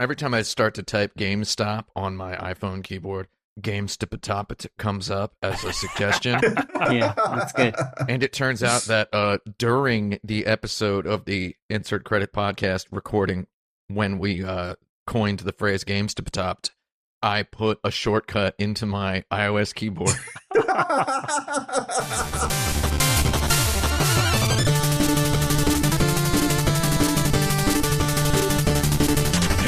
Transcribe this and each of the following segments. Every time I start to type GameStop on my iPhone keyboard, GameStoppetop comes up as a suggestion. Yeah, that's good. And it turns out that during the episode of the Insert Credit podcast recording, when we coined the phrase GameStoppetop, I put a shortcut into my iOS keyboard.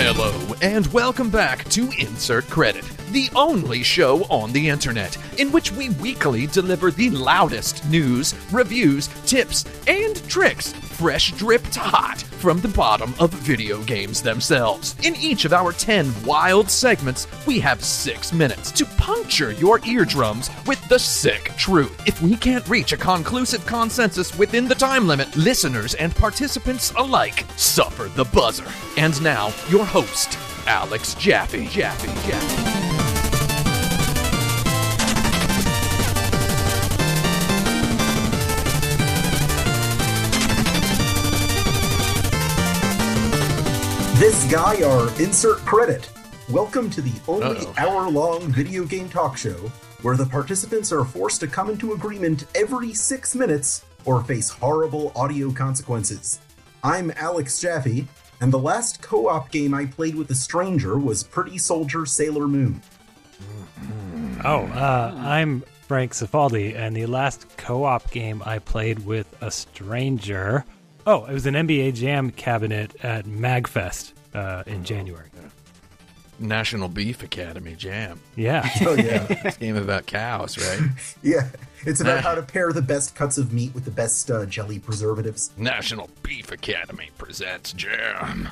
Hello, and welcome back to Insert Credit, the only show on the internet in which we weekly deliver the loudest news, reviews, tips, and tricks, fresh dripped hot from the bottom of video games themselves. In each of our 10 wild segments, we have 6 minutes to puncture your eardrums with the sick truth. If we can't reach a conclusive consensus within the time limit, listeners and participants alike suffer the buzzer. And now, your host, Alex Jaffe. This guy or Insert Credit. Welcome to the only hour-long video game talk show where the participants are forced to come into agreement every 6 minutes or face horrible audio consequences. I'm Alex Jaffe, and the last co-op game I played with a stranger was Pretty Soldier Sailor Moon. I'm Frank Cifaldi, and the last co-op game I played with a stranger... Oh, it was an NBA Jam cabinet at MAGFest in January. Yeah. National Beef Academy Jam. Yeah. Oh, yeah. It's a game about cows, right? Yeah. It's about how to pair the best cuts of meat with the best jelly preservatives. National Beef Academy presents Jam.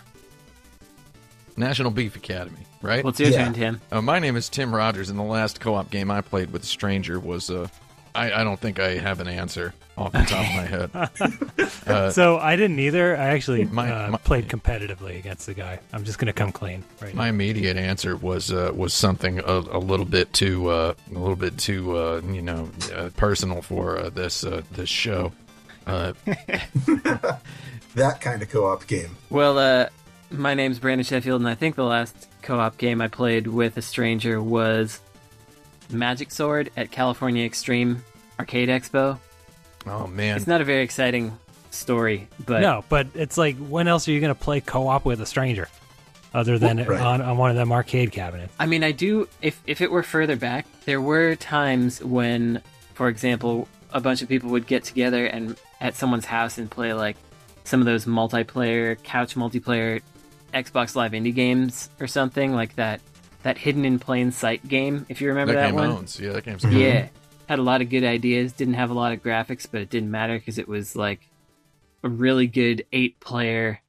National Beef Academy, right? What's your turn, Tim? My name is Tim Rogers, and the last co-op game I played with a stranger was... I don't think I have an answer off the top of my head. So I didn't either. I actually played competitively against the guy. I'm just going to come clean right now. My immediate answer was something a little bit too personal for this show. That kind of co-op game. Well, my name's Brandon Sheffield, and I think the last co-op game I played with a stranger was Magic Sword at California Extreme Arcade Expo. Oh, man. It's not a very exciting story, but... No, but it's like, when else are you going to play co-op with a stranger? Other than on one of them arcade cabinets. I mean, I do... If it were further back, there were times when, for example, a bunch of people would get together and at someone's house and play, like, some of those couch multiplayer, Xbox Live indie games or something like that. That Hidden in Plain Sight game, if you remember that one. Yeah, that game's good. Yeah, had a lot of good ideas, didn't have a lot of graphics, but it didn't matter because it was like a really good 8-player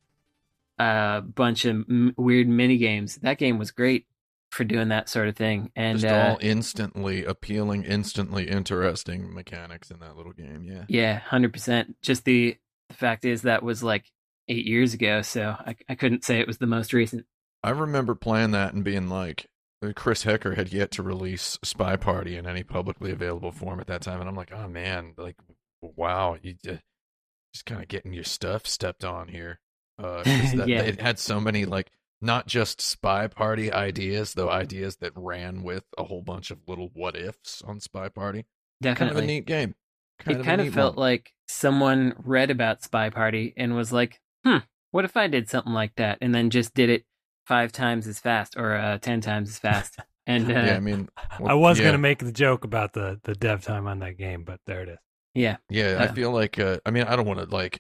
bunch of weird mini-games. That game was great for doing that sort of thing. And just all instantly appealing, instantly interesting mechanics in that little game, yeah. Yeah, 100%. Just the fact is that was like 8 years ago, so I couldn't say it was the most recent. I remember playing that and being like, Chris Hecker had yet to release Spy Party in any publicly available form at that time, and I'm like, oh man, like, wow, you just kind of getting your stuff stepped on here. It had so many, like, not just Spy Party ideas, though ideas that ran with a whole bunch of little what ifs on Spy Party. Definitely, kind of a neat game. It kind of felt like someone read about Spy Party and was like, what if I did something like that, and then just did it 5 times as fast, or 10 times as fast. And I was going to make the joke about the dev time on that game, but there it is. Yeah. Yeah, I feel like, I don't want to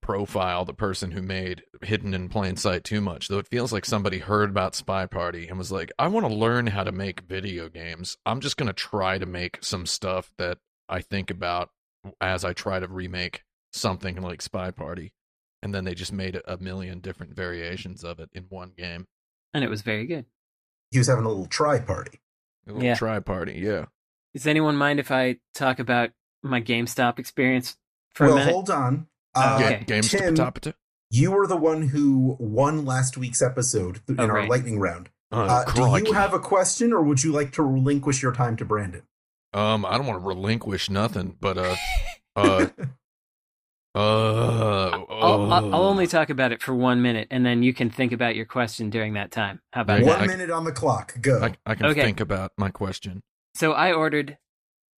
profile the person who made Hidden in Plain Sight too much, though it feels like somebody heard about Spy Party and was like, I want to learn how to make video games. I'm just going to try to make some stuff that I think about as I try to remake something like Spy Party. And then they just made a million different variations of it in one game. And it was very good. He was having a little try party. A little try party. Does anyone mind if I talk about my GameStop experience for a minute? Well, hold on. GameStop. Tim, you were the one who won last week's episode in our lightning round. Do you have a question, or would you like to relinquish your time to Brandon? I don't want to relinquish nothing, but... I'll only talk about it for 1 minute, and then you can think about your question during that time. How about 1 minute on the clock? Go. I can think about my question. So I ordered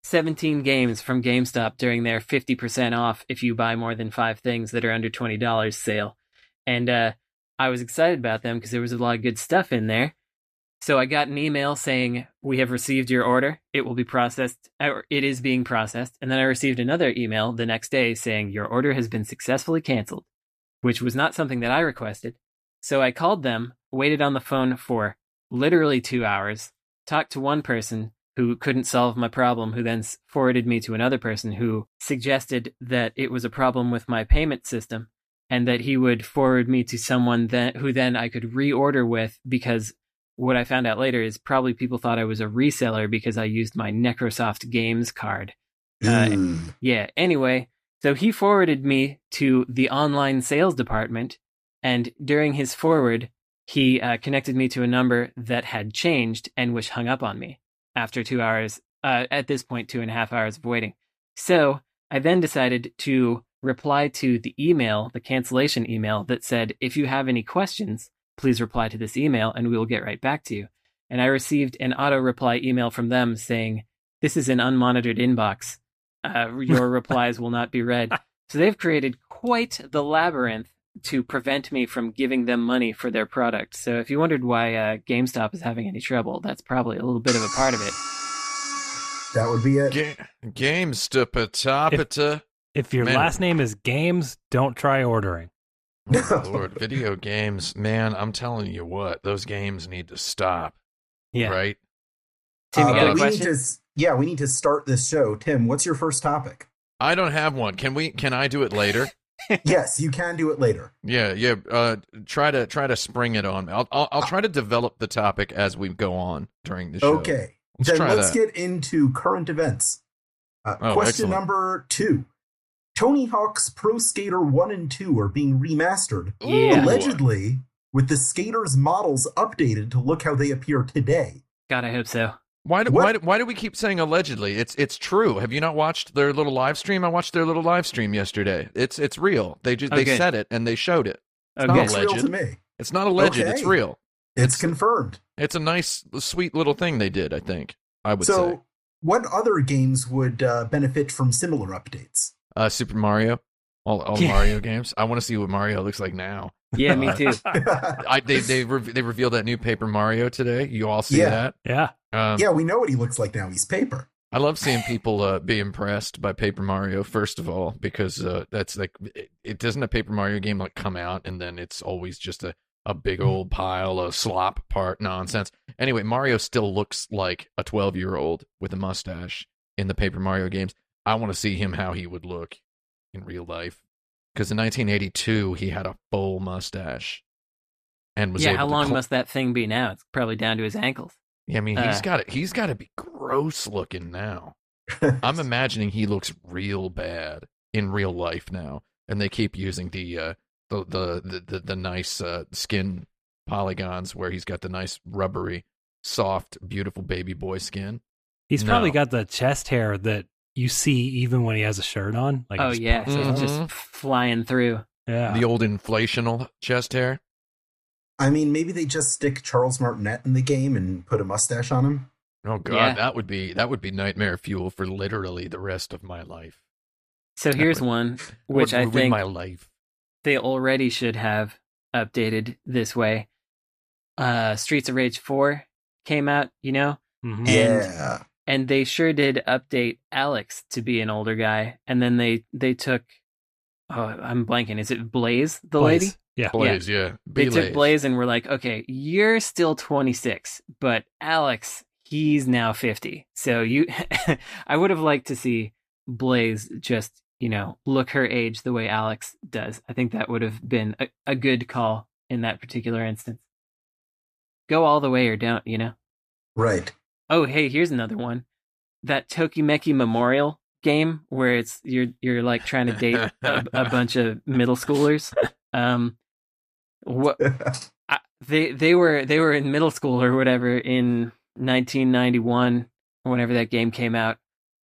17 games from GameStop during their 50% off if you buy more than 5 things that are under $20 sale. And I was excited about them because there was a lot of good stuff in there. So I got an email saying, we have received your order. It will be processed, or it is being processed. And then I received another email the next day saying, your order has been successfully canceled, which was not something that I requested. So I called them, waited on the phone for literally 2 hours, talked to one person who couldn't solve my problem, who then forwarded me to another person who suggested that it was a problem with my payment system and that he would forward me to someone who then I could reorder with, because what I found out later is probably people thought I was a reseller because I used my Necrosoft Games card. Yeah. Anyway, so he forwarded me to the online sales department, and during his forward, he connected me to a number that had changed and which hung up on me after 2 hours, at this point, 2.5 hours of waiting. So I then decided to reply to the email, the cancellation email that said, if you have any questions, please reply to this email and we will get right back to you. And I received an auto reply email from them saying, this is an unmonitored inbox. Your replies will not be read. So they've created quite the labyrinth to prevent me from giving them money for their product. So if you wondered why GameStop is having any trouble, that's probably a little bit of a part of it. That would be it. GameStoppetop. If your last name is Games, don't try ordering. Oh, Lord, video games, man, I'm telling you what, those games need to stop. Yeah. Right? Tim, you got a question? We need to start this show. Tim, what's your first topic? I don't have one. Can I do it later? Yes, you can do it later. Yeah. Try to spring it on me. I'll try to develop the topic as we go on during the show. Okay. Let's get into current events. Question number 2. Tony Hawk's Pro Skater 1 and 2 are being remastered, allegedly with the skaters' models updated to look how they appear today. God, I hope so. Why do we keep saying allegedly? It's true. Have you not watched their little live stream? I watched their little live stream yesterday. It's real. They said it and they showed it. It's not real to me. It's not alleged. Okay. It's real. It's confirmed. It's a nice, sweet little thing they did, I think. I would say. So what other games would benefit from similar updates? Super Mario, all Mario games. I want to see what Mario looks like now. Yeah, me too. They revealed that new Paper Mario today. You all see that? Yeah. We know what he looks like now. He's paper. I love seeing people be impressed by Paper Mario, first of all, because that's like, it doesn't a Paper Mario game like come out and then it's always just a big old pile of slop part nonsense. Anyway, Mario still looks like a 12-year-old with a mustache in the Paper Mario games. I want to see him how he would look in real life, because in 1982 he had a full mustache and was able. How long must that thing be now? It's probably down to his ankles. Yeah, I mean he's got to be gross looking now. I'm imagining he looks real bad in real life now, and they keep using the nice skin polygons where he's got the nice rubbery, soft, beautiful baby boy skin. He's probably got the chest hair that you see even when he has a shirt on. Like it's just flying through. Yeah. The old inflational chest hair. I mean, maybe they just stick Charles Martinet in the game and put a mustache on him. Oh God, that would be nightmare fuel for literally the rest of my life. So here's one which I think my life. They already should have updated this way. Streets of Rage 4 came out, you know? Mm-hmm. Yeah. And they sure did update Alex to be an older guy. And then they took, I'm blanking. Is it Blaze, the lady? Yeah. Blaze, yeah. They took Blaze and were like, okay, you're still 26, but Alex, he's now 50. So I would have liked to see Blaze just, look her age the way Alex does. I think that would have been a good call in that particular instance. Go all the way or don't, Right. Oh, hey, here's another one. That Tokimeki Memorial game where it's you're like trying to date a bunch of middle schoolers. They were in middle school or whatever in 1991 or whenever that game came out.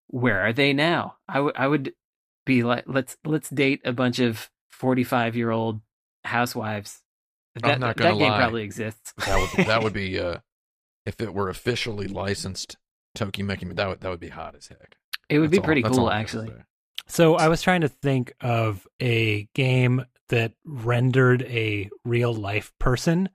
Where are they now? I would be like, let's date a bunch of 45-year-old housewives. I'm not gonna lie. That game probably exists. That would be if it were officially licensed Tokimeki, that would be hot as heck. It would be pretty cool, actually. So I was trying to think of a game that rendered a real life person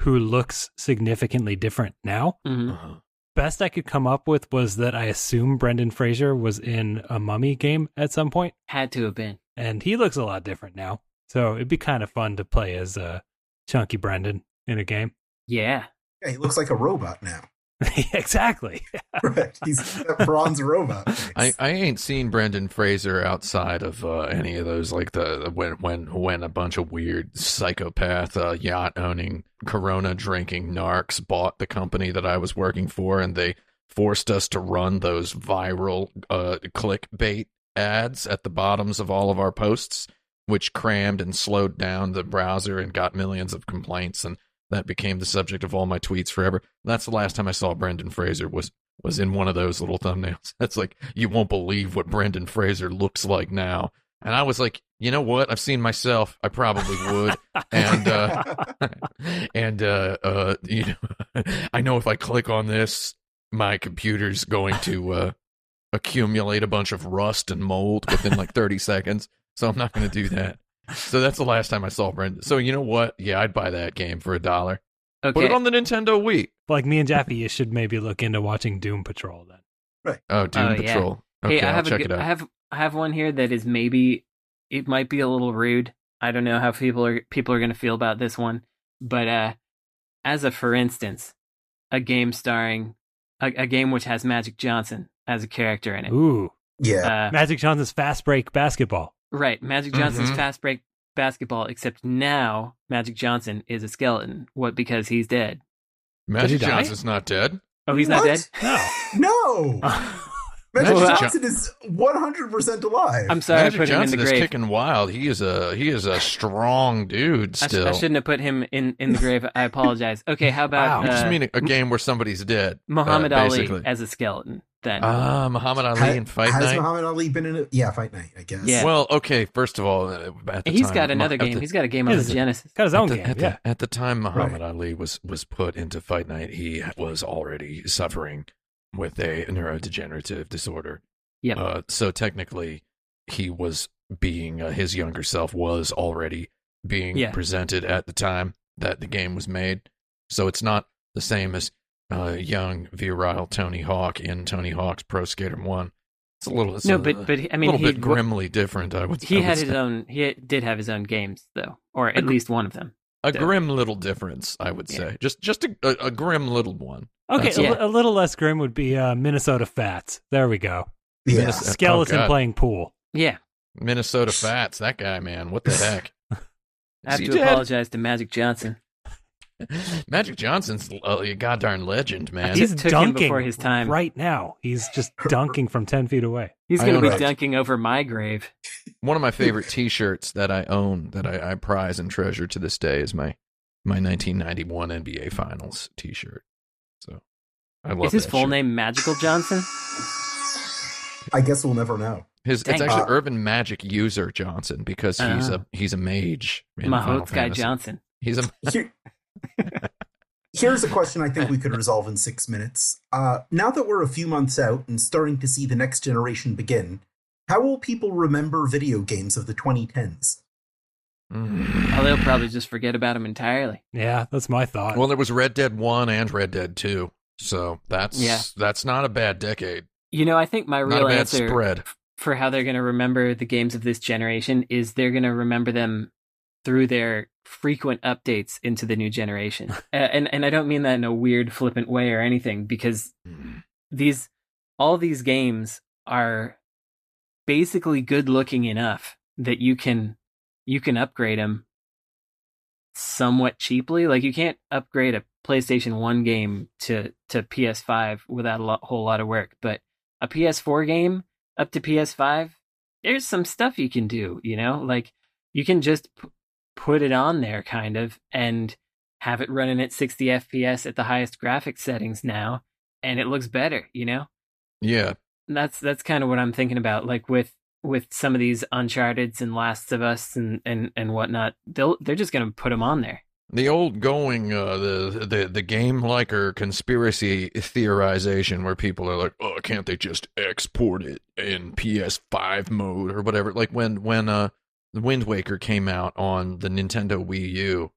who looks significantly different now. Mm-hmm. Uh-huh. Best I could come up with was that I assume Brendan Fraser was in a Mummy game at some point. Had to have been. And he looks a lot different now. So it'd be kind of fun to play as Chunky Brendan in a game. Yeah. Yeah, he looks like a robot now. Exactly. Right. He's a bronze robot. I ain't seen Brendan Fraser outside of any of those, like the when a bunch of weird psychopath yacht owning Corona drinking narcs bought the company that I was working for, and they forced us to run those viral clickbait ads at the bottoms of all of our posts, which crammed and slowed down the browser and got millions of complaints, and that became the subject of all my tweets forever. That's the last time I saw Brendan Fraser was in one of those little thumbnails. That's like, you won't believe what Brendan Fraser looks like now. And I was like, you know what? I've seen myself. I probably would. and you know, I know if I click on this, my computer's going to accumulate a bunch of rust and mold within like 30 seconds. So I'm not going to do that. So that's the last time I saw Brendan. So you know what? Yeah, I'd buy that game for $1. Okay. Put it on the Nintendo Wii. Like me and Jaffe, you should maybe look into watching Doom Patrol then. Right. Oh, Doom Patrol. Yeah. Okay, hey, I'll check it out. I have one here that is maybe, it might be a little rude. I don't know how people are going to feel about this one. But as a for instance, a game starring, a game which has Magic Johnson as a character in it. Ooh. Yeah. Magic Johnson's Fast Break Basketball. Right, Magic Johnson's Fast Break Basketball, except now Magic Johnson is a skeleton. What? Because he's dead. Magic Johnson's not dead. Oh, he's not dead? No. Magic Johnson is 100% alive. I'm sorry, Magic I put Johnson him in the grave. Is kicking wild. He is a strong dude still. I shouldn't have put him in the grave. I apologize. Okay, how about... Wow. I just mean a game where somebody's dead. Muhammad Ali as a skeleton. Then Muhammad Ali in Fight Night. Has Muhammad Ali been in it? Yeah, Fight Night, I guess. Yeah. Well, okay, first of all, he's got a game on the Genesis. Got his own game. At the time Muhammad Ali was put into Fight Night, he was already suffering with a neurodegenerative disorder. Yep. So technically, he was being his younger self was already being presented at the time that the game was made. So it's not the same as young virile Tony Hawk in Tony Hawk's Pro Skater 1. It's a little bit grimly different. I would say. He did have his own games though, or at least one of them. Grim little difference, I would say. Just a grim little one. Okay, a little less grim would be Minnesota Fats. There we go. Yeah. Skeleton playing pool. Yeah. Minnesota Fats. That guy, man. What the heck? I have to apologize to Magic Johnson. Magic Johnson's a goddamn legend, man. He's dunking before his time. Right now. He's just dunking from 10 feet away. He's going to be dunking over my grave. One of my favorite T-shirts that I own, that I prize and treasure to this day, is my 1991 NBA Finals T-shirt. So I love. Is his full name Magical Johnson? I guess we'll never know. It's actually Urban Magic User Johnson, because he's a mage. Mahotsky Johnson. He's a. Here's a question I think we could resolve in 6 minutes. Now that we're a few months out and starting to see the next generation begin, how will people remember video games of the 2010s? Oh, they'll probably just forget about them entirely. Yeah, that's my thought. Well, there was Red Dead 1 and Red Dead 2, so that's not a bad decade. You know, I think my real answer for how they're going to remember the games of this generation is they're going to remember them through their frequent updates into the new generation. And I don't mean that in a weird, flippant way or anything, because all these games are basically good looking enough that you can upgrade them somewhat cheaply. Like, you can't upgrade a PlayStation 1 game to PS5 without whole lot of work, but a PS4 game up to PS5, there's some stuff you can do, you know, like you can just put it on there kind of and have it running at 60 FPS at the highest graphics settings now, and it looks better, you know? Yeah. That's kind of what I'm thinking about. Like with with some of these Uncharteds and Last of Us and whatnot, they're just going to put them on there. The old going, the game liker conspiracy theorization where people are like, oh, can't they just export it in PS5 mode or whatever? Like when The Wind Waker came out on the Nintendo Wii U,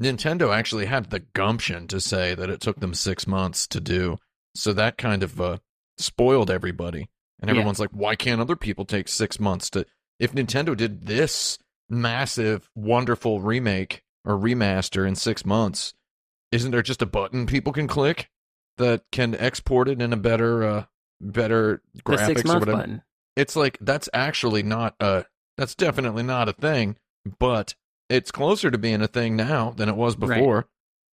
Nintendo actually had the gumption to say that it took them 6 months to do. So that kind of spoiled everybody. And everyone's like, why can't other people take 6 months to... If Nintendo did this massive, wonderful remake... or remaster in 6 months, isn't there just a button people can click that can export it in a better graphics or whatever? Button. It's like, that's actually not that's definitely not a thing, but it's closer to being a thing now than it was before. Right.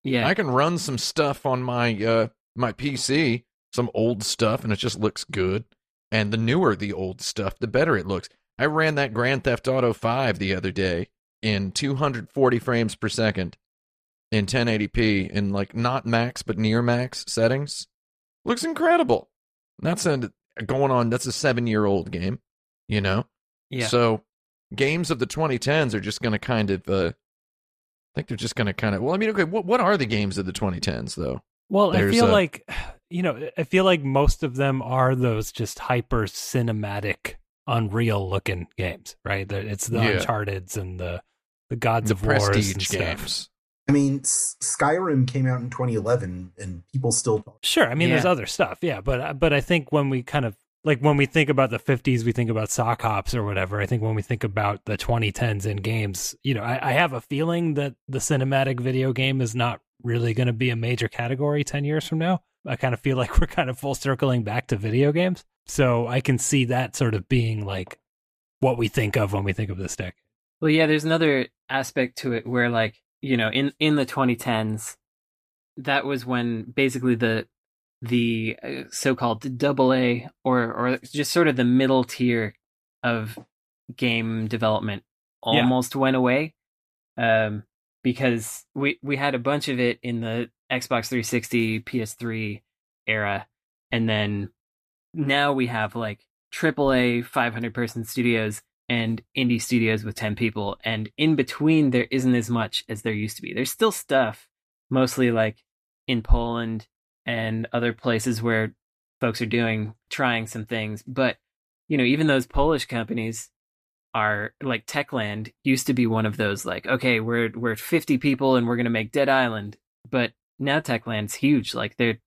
Yeah, I can run some stuff on my my PC, some old stuff, and it just looks good. And the newer the old stuff, the better it looks. I ran that Grand Theft Auto 5 the other day in 240 frames per second, in 1080p, in like not max but near max settings. Looks incredible. That's that's a 7-year-old game, you know? Yeah. So games of the 2010s are just going to kind of, what are the games of the 2010s though? Well, I feel like most of them are those just hyper cinematic, unreal looking games, right? It's the Uncharted's and the Gods of War and games. I mean, Skyrim came out in 2011, and people still talk. Sure. I mean, there's other stuff, but I think when we kind of like when we think about the 50s, we think about sock hops or whatever. I think when we think about the 2010s in games, you know, I have a feeling that the cinematic video game is not really going to be a major category 10 years from now. I kind of feel like we're kind of full circling back to video games, so I can see that sort of being like what we think of when we think of this deck. Well, yeah, there's another aspect to it where, like, you know, in the 2010s, that was when basically the so-called AA or just sort of the middle tier of game development almost went away, because we had a bunch of it in the Xbox 360, PS3 era, and then now we have like AAA 500 person studios and indie studios with 10 people, and in between there isn't as much as there used to be. There's still stuff, mostly like in Poland and other places where folks are trying some things, but you know, even those Polish companies are like Techland used to be one of those, like, okay, we're 50 people and we're going to make Dead Island, but now Techland's huge. Like they're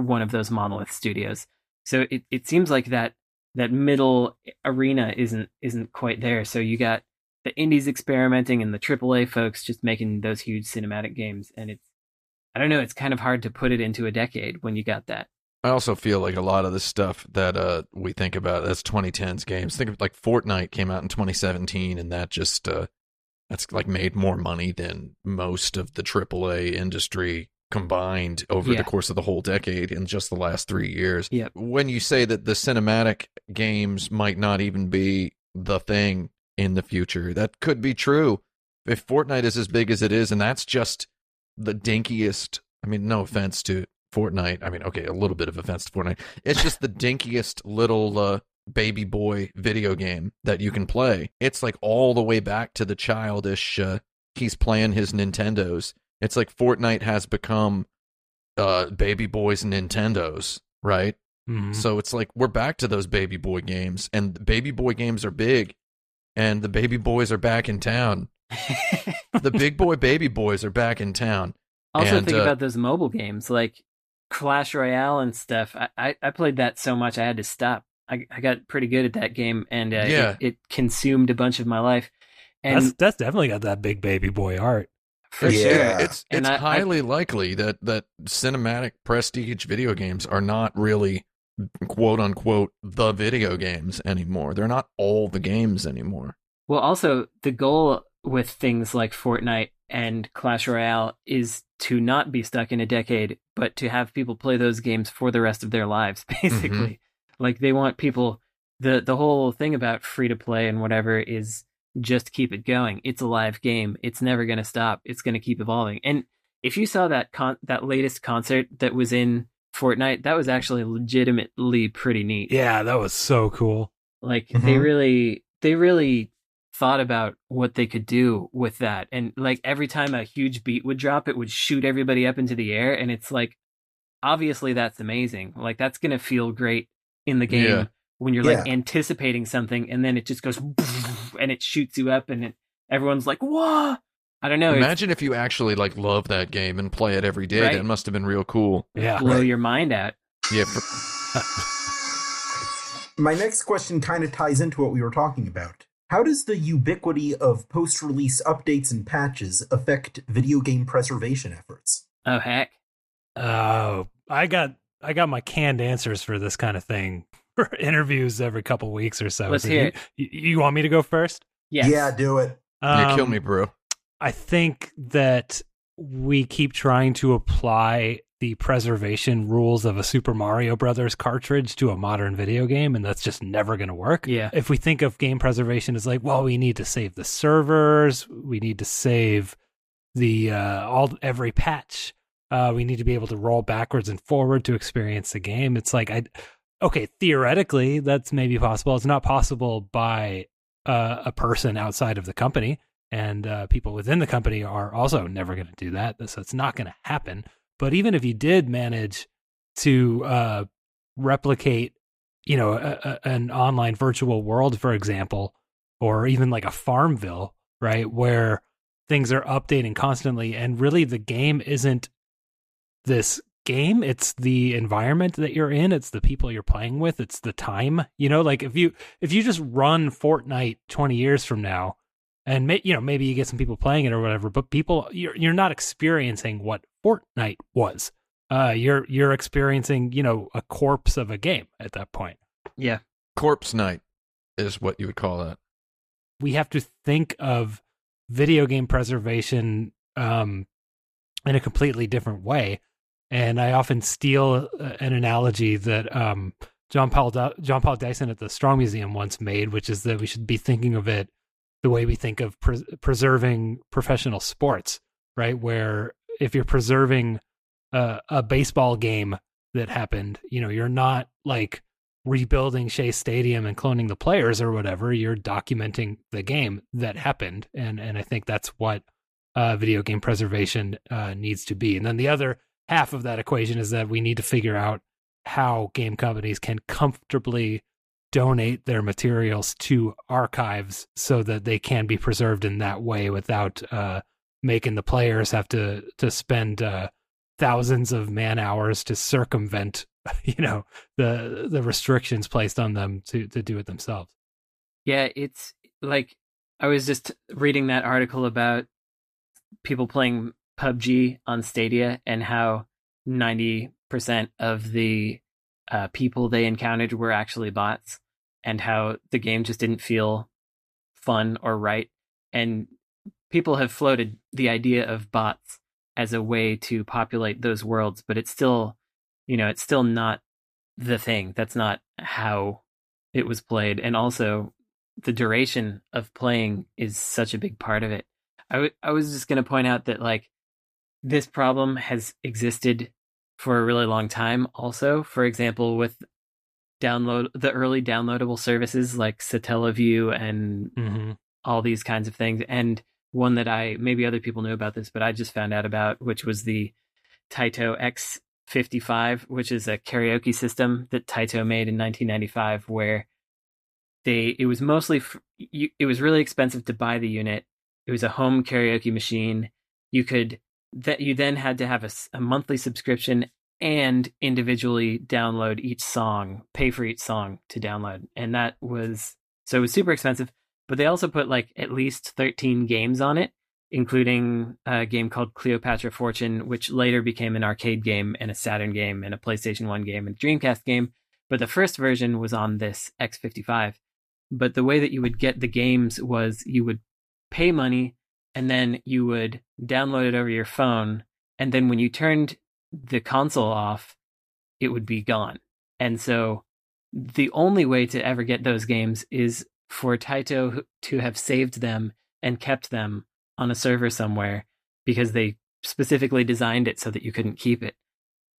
one of those monolith studios. So it seems like that middle arena isn't quite there. So you got the indies experimenting and the AAA folks just making those huge cinematic games. And it's, I don't know, it's kind of hard to put it into a decade when you got that. I also feel like a lot of the stuff that we think about as 2010s games, think of like Fortnite came out in 2017, and that just that's like made more money than most of the AAA industry combined over the course of the whole decade in just the last 3 years. Yep. When you say that the cinematic games might not even be the thing in the future, that could be true. If Fortnite is as big as it is, and that's just the dinkiest, I mean, no offense to Fortnite. I mean, okay, a little bit of offense to Fortnite. It's just the dinkiest little baby boy video game that you can play. It's like all the way back to the childish, he's playing his Nintendos. It's like Fortnite has become baby boys and Nintendos, right? Mm-hmm. So it's like we're back to those baby boy games, and the baby boy games are big, and the baby boys are back in town. The big boy baby boys are back in town. Also, think about those mobile games like Clash Royale and stuff. I played that so much I had to stop. I got pretty good at that game, and it consumed a bunch of my life. And that's definitely got that big baby boy art. For sure. It's highly likely that cinematic prestige video games are not really, quote unquote, the video games anymore. They're not all the games anymore. Well, also, the goal with things like Fortnite and Clash Royale is to not be stuck in a decade, but to have people play those games for the rest of their lives, basically. Mm-hmm. Like, they want people... The whole thing about free-to-play and whatever is... just keep it going. It's a live game. It's never going to stop. It's going to keep evolving. And if you saw that latest concert that was in Fortnite, that was actually legitimately pretty neat. Yeah, that was so cool. Like they really thought about what they could do with that. And like every time a huge beat would drop, it would shoot everybody up into the air. And it's like, obviously that's amazing. Like that's going to feel great in the game when you're like anticipating something. And then it just goes and it shoots you up and everyone's like, whoa. I don't know. Imagine if you actually like love that game and play it every day. Right? That must have been real cool. Yeah. Blow your mind out. Yeah. My next question kind of ties into what we were talking about. How does the ubiquity of post-release updates and patches affect video game preservation efforts? Oh, heck. Oh, I got my canned answers for this kind of thing for interviews every couple weeks or so. Let's hear it. You want me to go first? Yes. Yeah, do it. You kill me, bro. I think that we keep trying to apply the preservation rules of a Super Mario Brothers cartridge to a modern video game, and that's just never going to work. Yeah. If we think of game preservation as like, well, we need to save the servers, we need to save the every patch, we need to be able to roll backwards and forward to experience the game. It's like, okay, theoretically, that's maybe possible. It's not possible by a person outside of the company. And people within the company are also never going to do that. So it's not going to happen. But even if you did manage to replicate, you know, an online virtual world, for example, or even like a Farmville, right, where things are updating constantly and really the game isn't this game. It's the environment that you're in. It's the people you're playing with. It's the time, you know, like if you just run Fortnite 20 years from now, and you know, maybe you get some people playing it or whatever, but people, you're not experiencing what Fortnite was. You're experiencing, you know, a corpse of a game at that point. Yeah, corpse night is what you would call that. We have to think of video game preservation in a completely different way, and I often steal an analogy that John Paul Dyson at the Strong Museum once made, which is that we should be thinking of it the way we think of preserving professional sports, right? Where if you're preserving a baseball game that happened, you know, you're not like rebuilding Shea Stadium and cloning the players or whatever. You're documenting the game that happened. And I think that's what video game preservation needs to be. And then the other half of that equation is that we need to figure out how game companies can comfortably donate their materials to archives so that they can be preserved in that way without making the players have to spend thousands of man hours to circumvent, you know, the restrictions placed on them to do it themselves. Yeah, it's like I was just reading that article about people playing PUBG on Stadia and how 90% of the people they encountered were actually bots. And how the game just didn't feel fun or right. And people have floated the idea of bots as a way to populate those worlds, but it's still, you know, it's still not the thing. That's not how it was played. And also, the duration of playing is such a big part of it. I was just going to point out that, like, this problem has existed for a really long time. Also, for example, with the early downloadable services like Satellaview and all these kinds of things. And one that maybe other people knew about this, but I just found out about, which was the Taito X55, which is a karaoke system that Taito made in 1995, where it was mostly, it was really expensive to buy the unit. It was a home karaoke machine. You then had to have a monthly subscription and individually download each song, pay for each song to download. And so it was super expensive, but they also put like at least 13 games on it, including a game called Cleopatra Fortune, which later became an arcade game and a Saturn game and a PlayStation 1 game and a Dreamcast game. But the first version was on this X55. But the way that you would get the games was you would pay money and then you would download it over your phone. And then when you turned the console off, it would be gone. And so the only way to ever get those games is for Taito to have saved them and kept them on a server somewhere, because they specifically designed it so that you couldn't keep it.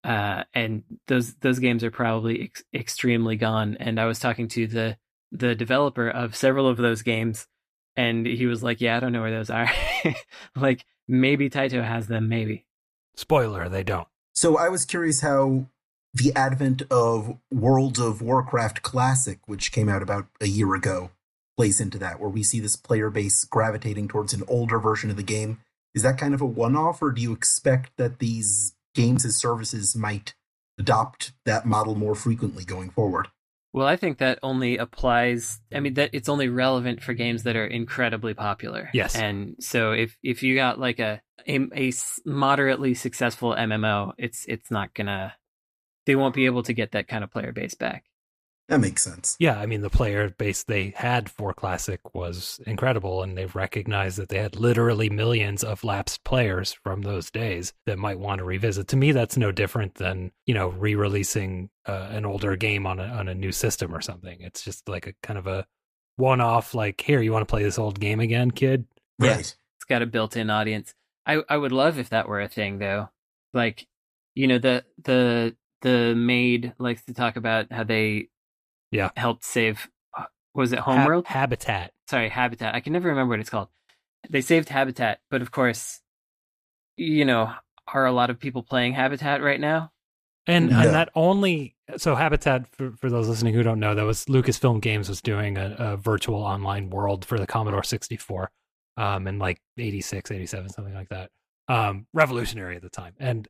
And those games are probably extremely gone. And I was talking to the the developer of several of those games, and he was like, yeah, I don't know where those are. Like, maybe Taito has them, maybe. Spoiler, they don't. So I was curious how the advent of World of Warcraft Classic, which came out about a year ago, plays into that, where we see this player base gravitating towards an older version of the game. Is that kind of a one-off, or do you expect that these games as services might adopt that model more frequently going forward? Well, I think that only applies, I mean, that it's only relevant for games that are incredibly popular. Yes. And so if you got like a moderately successful MMO, it's not gonna, they won't be able to get that kind of player base back. That makes sense. Yeah, I mean, the player base they had for Classic was incredible, and they've recognized that they had literally millions of lapsed players from those days that might want to revisit. To me, that's no different than, you know, re-releasing an older game on a new system or something. It's just like a kind of a one-off, like, here, you want to play this old game again, kid? Right. Yeah, it's got a built-in audience. I would love if that were a thing, though. Like, you know, the maid likes to talk about how they... Yeah, helped save, was it Homeworld? Habitat. Sorry, Habitat. I can never remember what it's called. They saved Habitat, but of course, you know, are a lot of people playing Habitat right now? And that only, so Habitat, for those listening who don't know, that was Lucasfilm Games was doing a virtual online world for the Commodore 64 in like 86, 87, something like that. Revolutionary at the time. And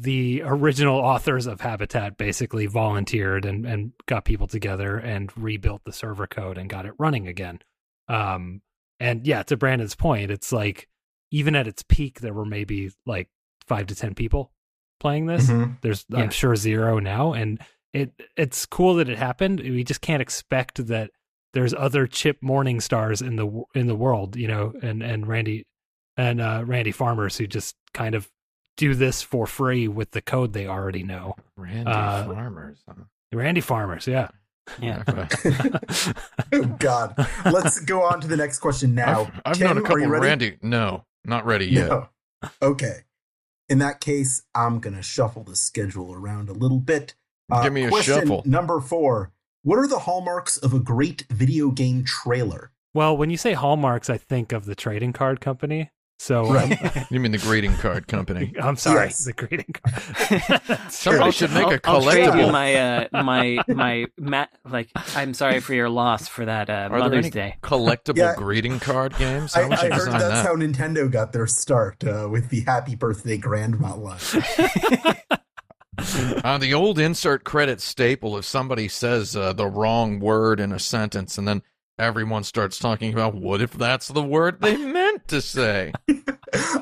the original authors of Habitat basically volunteered and got people together and rebuilt the server code and got it running again. And yeah, to Brandon's point, it's like, even at its peak, there were maybe like 5 to 10 people playing this. Mm-hmm. There's, yeah. I'm sure, zero now. And it's cool that it happened. We just can't expect that there's other Chip Morningstars in the world, you know, and Randy Farmers, who just kind of do this for free with the code they already know. Randy Farmers. Huh? Randy Farmers, yeah. Oh, God. Let's go on to the next question now. I've known a couple of Randy. No, not ready yet. No. Okay. In that case, I'm going to shuffle the schedule around a little bit. Give me a shuffle. Number 4. What are the hallmarks of a great video game trailer? Well, when you say hallmarks, I think of the trading card company. So right. You mean the greeting card company? I'm sorry, yes. The greeting card. Somebody should make a collectible. I'll trade you my like. I'm sorry for your loss for that Mother's Day collectible greeting card games. I heard that's how Nintendo got their start with the Happy Birthday Grandma line. On the old insert credit staple, if somebody says the wrong word in a sentence, and then everyone starts talking about what if that's the word they meant to say.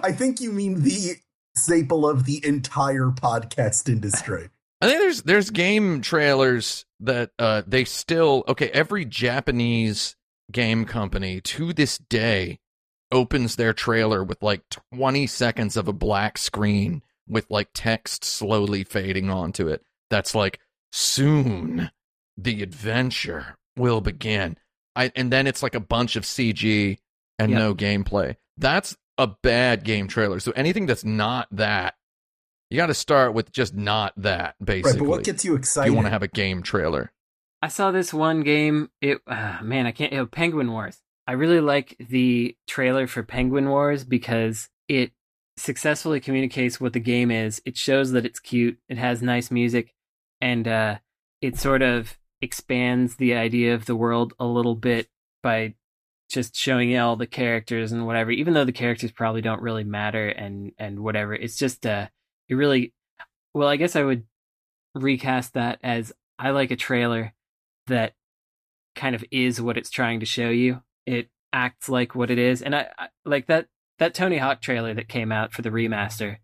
I think you mean the staple of the entire podcast industry. I think there's game trailers that they still, okay, every Japanese game company to this day opens their trailer with like 20 seconds of a black screen with like text slowly fading onto it. That's like, soon the adventure will begin. And then it's like a bunch of CG and no gameplay. That's a bad game trailer. So anything that's not that, you got to start with just not that, basically. Right, but what gets you excited? You want to have a game trailer. I saw this one game. Penguin Wars. I really like the trailer for Penguin Wars because it successfully communicates what the game is. It shows that it's cute. It has nice music. And it sort of expands the idea of the world a little bit by just showing you all the characters and whatever, even though the characters probably don't really matter and whatever. It's just it really, well, I guess I would recast that as, I like a trailer that kind of is what it's trying to show you. It acts like what it is. And I like that Tony Hawk trailer that came out for the remaster.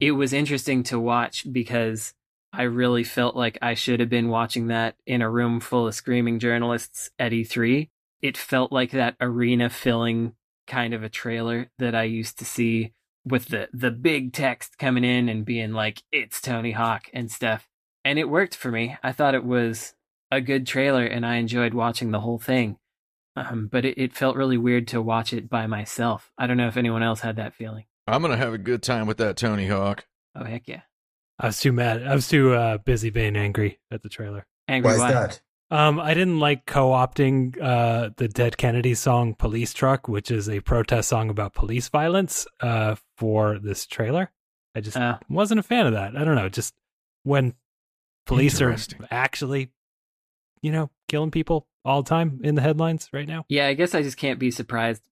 It was interesting to watch because I really felt like I should have been watching that in a room full of screaming journalists at E3. It felt like that arena-filling kind of a trailer that I used to see with the big text coming in and being like, it's Tony Hawk and stuff. And it worked for me. I thought it was a good trailer, and I enjoyed watching the whole thing. But it felt really weird to watch it by myself. I don't know if anyone else had that feeling. I'm going to have a good time with that Tony Hawk. Oh, heck yeah. I was too busy being angry at the trailer. Angry why is that? I didn't like co-opting the Dead Kennedy song Police Truck, which is a protest song about police violence, for this trailer. I just wasn't a fan of that. I don't know, just when police are actually, you know, killing people all the time in the headlines right now. Yeah, I guess I just can't be surprised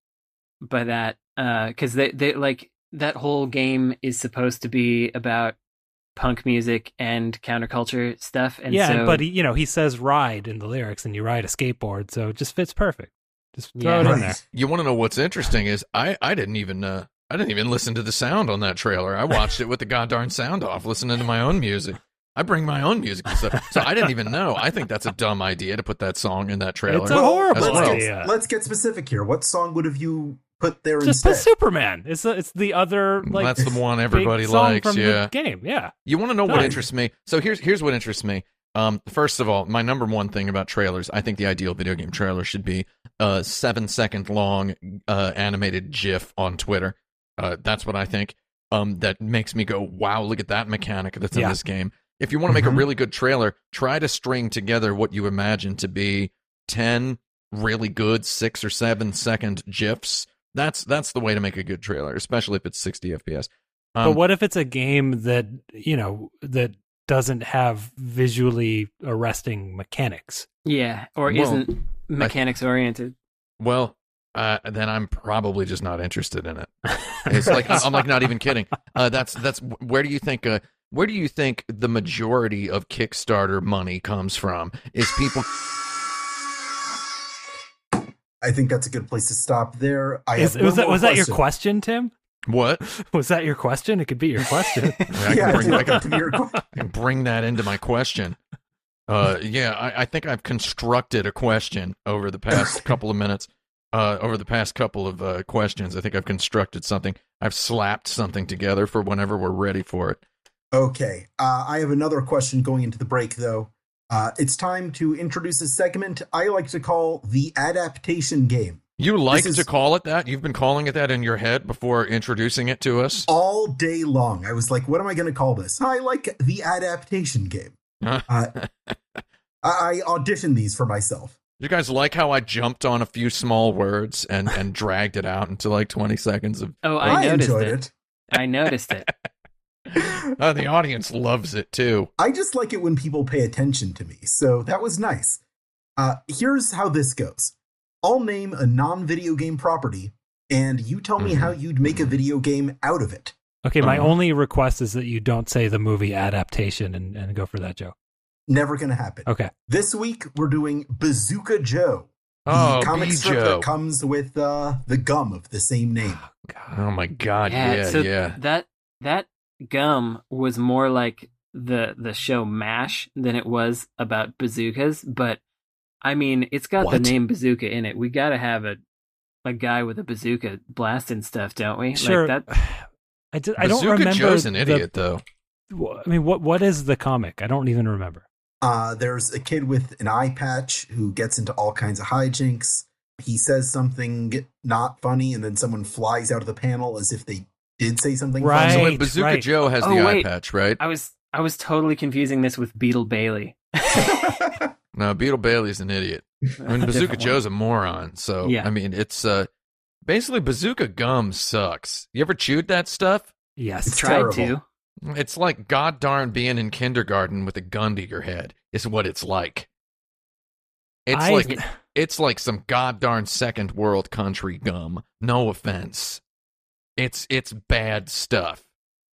by that, because they like, that whole game is supposed to be about punk music and counterculture stuff, and yeah, so... but he, you know, he says ride in the lyrics, and you ride a skateboard, so it just fits perfect. Just throw it in there. You want to know what's interesting is I didn't even listen to the sound on that trailer. I watched it with the goddamn sound off, listening to my own music. I bring my own music and stuff, so I didn't even know. I think that's a dumb idea to put that song in that trailer. It's a horrible idea. Let's get specific here. What song would have you put there just instead? Just put Superman. It's the other, like, that's the one everybody likes. Yeah, the game. Yeah. You want to know what interests me? So here's what interests me. First of all, my number one thing about trailers, I think the ideal video game trailer should be a 7-second long animated GIF on Twitter. That's what I think. That makes me go, wow, look at that mechanic that's in this game. If you want to make a really good trailer, try to string together what you imagine to be 10 really good 6 or 7 second GIFs. That's the way to make a good trailer, especially if it's 60 FPS. But what if it's a game that, you know, that doesn't have visually arresting mechanics? Yeah, or isn't mechanics oriented? Well, then I'm probably just not interested in it. It's like I'm like not even kidding. That's where do you think the majority of Kickstarter money comes from? Is people. I think that's a good place to stop there. Was that your question, Tim? What? Was that your question? It could be your question. I can bring that into my question. I think I've constructed a question over the past couple of minutes. Over the past couple of questions, I think I've constructed something. I've slapped something together for whenever we're ready for it. Okay. I have another question going into the break, though. It's time to introduce a segment I like to call the adaptation game. You like to call it that? You've been calling it that in your head before introducing it to us? All day long. I was like, what am I going to call this? I like the adaptation game. I auditioned these for myself. You guys like how I jumped on a few small words and dragged it out into like 20 seconds of... Oh, I noticed it. I noticed it. The audience loves it too. I just like it when people pay attention to me, so that was nice. Here's how this goes. I'll name a non-video game property, and you tell me how you'd make a video game out of it. Okay, my only request is that you don't say the movie adaptation and go for that, Joe. Never gonna happen. Okay. This week, we're doing Bazooka Joe. The comic strip that comes with the gum of the same name. Oh my god, yeah. That gum was more like the show MASH than it was about bazookas, but I mean, it's got the name bazooka in it. We gotta have a guy with a bazooka blasting stuff, don't we? Sure. Like that... I don't remember. Bazooka Joe's an idiot, though. I mean, what is the comic? I don't even remember. There's a kid with an eye patch who gets into all kinds of hijinks. He says something not funny, and then someone flies out of the panel as if they did say something funny. So Bazooka Joe has the eye patch, right? I was totally confusing this with Beetle Bailey. No, Beetle Bailey's an idiot. I mean, Bazooka Joe's a moron. So, yeah. I mean, it's basically Bazooka gum sucks. You ever chewed that stuff? Yes, it's tried to. It's like god darn being in kindergarten with a gun to your head is what it's like. It's like some god darn second world country gum. No offense. It's bad stuff.